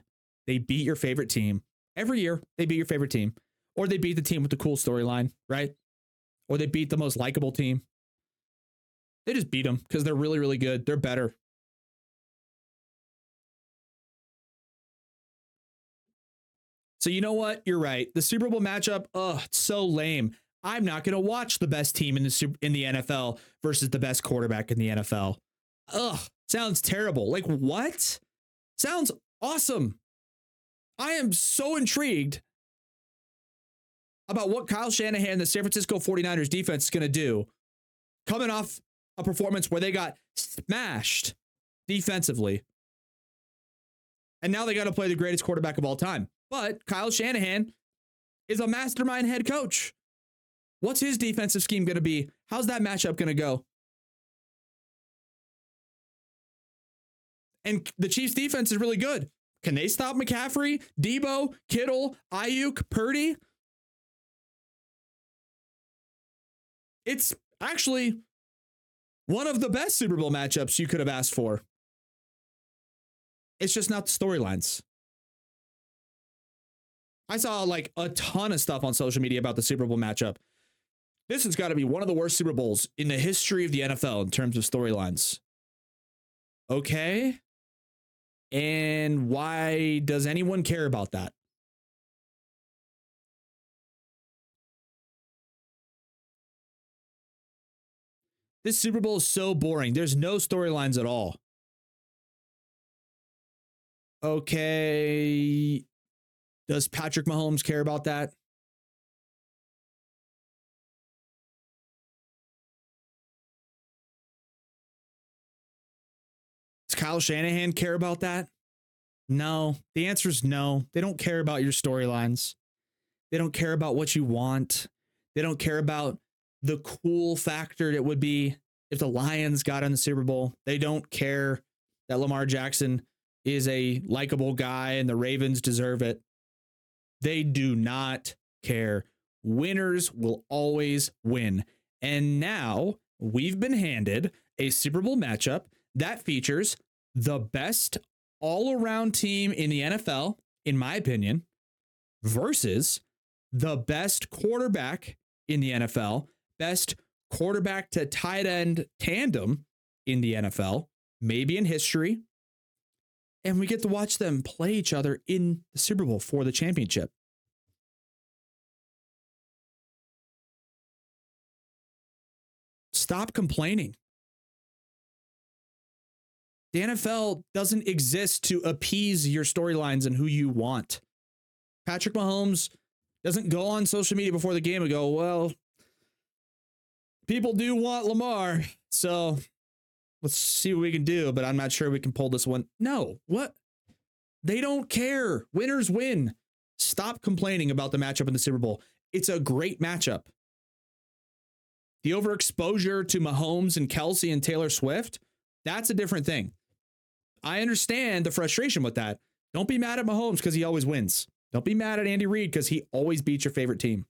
They beat your favorite team. Every year, they beat your favorite team. Or they beat the team with the cool storyline, right? Or they beat the most likable team. They just beat them because they're really, really good. They're better. So you know what? You're right. The Super Bowl matchup, ugh, it's so lame. I'm not going to watch the best team in the super, in the N F L versus the best quarterback in the N F L. Ugh, sounds terrible. Like what? Sounds awesome. I am so intrigued about what Kyle Shanahan, the San Francisco 49ers defense, is going to do coming off a performance where they got smashed defensively. And now they got to play the greatest quarterback of all time. But Kyle Shanahan is a mastermind head coach. What's his defensive scheme going to be? How's that matchup going to go? And the Chiefs defense is really good. Can they stop McCaffrey, Debo, Kittle, Ayuk, Purdy? It's actually one of the best Super Bowl matchups you could have asked for. It's just not the storylines. I saw like a ton of stuff on social media about the Super Bowl matchup. This has got to be one of the worst Super Bowls in the history of the N F L in terms of storylines. Okay. And why does anyone care about that? This Super Bowl is so boring. There's no storylines at all. Okay. Does Patrick Mahomes care about that? Does Kyle Shanahan care about that? No. The answer is no. They don't care about your storylines. They don't care about what you want. They don't care about the cool factor it would be if the Lions got in the Super Bowl. They don't care that Lamar Jackson is a likable guy and the Ravens deserve it. They do not care. Winners will always win. And now we've been handed a Super Bowl matchup that features the best all-around team in the N F L, in my opinion, versus the best quarterback in the N F L, best quarterback to tight end tandem in the N F L, maybe in history. And we get to watch them play each other in the Super Bowl for the championship. Stop complaining. The N F L doesn't exist to appease your storylines and who you want. Patrick Mahomes doesn't go on social media before the game and go, well, people do want Lamar, so let's see what we can do, but I'm not sure we can pull this one. No, what? They don't care. Winners win. Stop complaining about the matchup in the Super Bowl. It's a great matchup. The overexposure to Mahomes and Kelce and Taylor Swift, that's a different thing. I understand the frustration with that. Don't be mad at Mahomes because he always wins. Don't be mad at Andy Reid because he always beats your favorite team.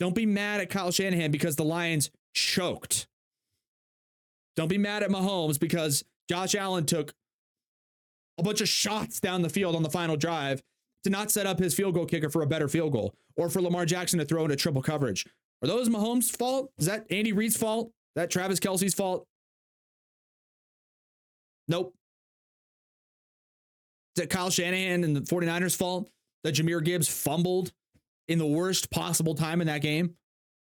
Don't be mad at Kyle Shanahan because the Lions choked. Don't be mad at Mahomes because Josh Allen took a bunch of shots down the field on the final drive to not set up his field goal kicker for a better field goal, or for Lamar Jackson to throw into triple coverage. Are those Mahomes' fault? Is that Andy Reid's fault? Is that Travis Kelce's fault? Nope. Is it Kyle Shanahan and the forty-niners fault that Jahmyr Gibbs fumbled in the worst possible time in that game?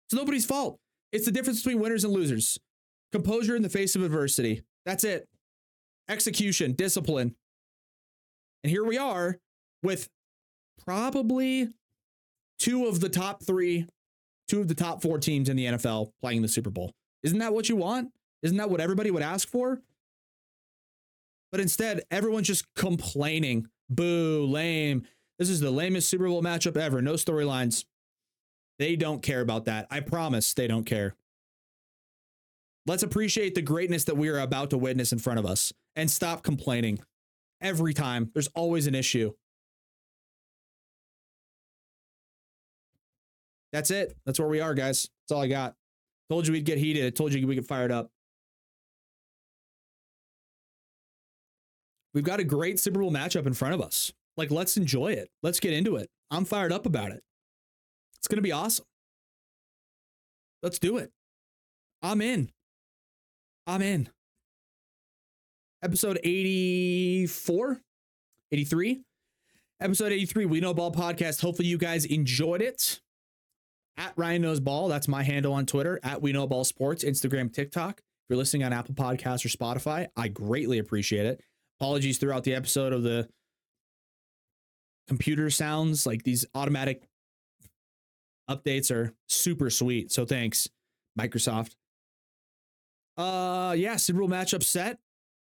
It's nobody's fault. It's the difference between winners and losers. Composure in the face of adversity. That's it. Execution, discipline. And here we are with probably two of the top three, two of the top four teams in the N F L playing the Super Bowl. Isn't that what you want? Isn't that what everybody would ask for? But instead, everyone's just complaining. Boo, lame. This is the lamest Super Bowl matchup ever. No storylines. They don't care about that. I promise they don't care. Let's appreciate the greatness that we are about to witness in front of us and stop complaining. Every time, there's always an issue. That's it. That's where we are, guys. That's all I got. Told you we'd get heated. I told you we'd get fired up. We've got a great Super Bowl matchup in front of us. Like, let's enjoy it. Let's get into it. I'm fired up about it. It's going to be awesome. Let's do it. I'm in. I'm in. Episode eighty-four, eighty-three. Episode eighty-three, We Know Ball podcast. Hopefully you guys enjoyed it. At Ryan Knows Ball, that's my handle on Twitter. At We Know Ball Sports, Instagram, TikTok. If you're listening on Apple Podcasts or Spotify, I greatly appreciate it. Apologies throughout the episode of the computer sounds. Like, these automatic updates are super sweet. So thanks, Microsoft. Uh, yeah, Super Bowl matchup set.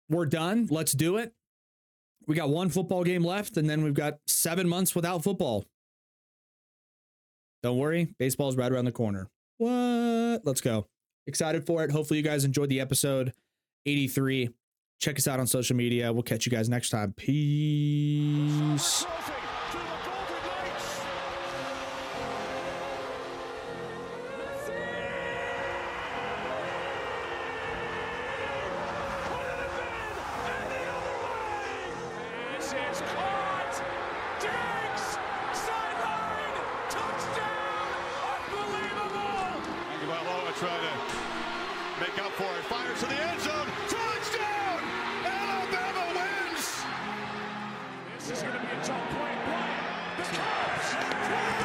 We're done. Let's do it. We got one football game left, and then we've got seven months without football. Don't worry. Baseball's right around the corner. What? Let's go. Excited for it. Hopefully you guys enjoyed the episode eighty-three. Check us out on social media. We'll catch you guys next time. Peace. This is going to be a tough play. play. The Cubs!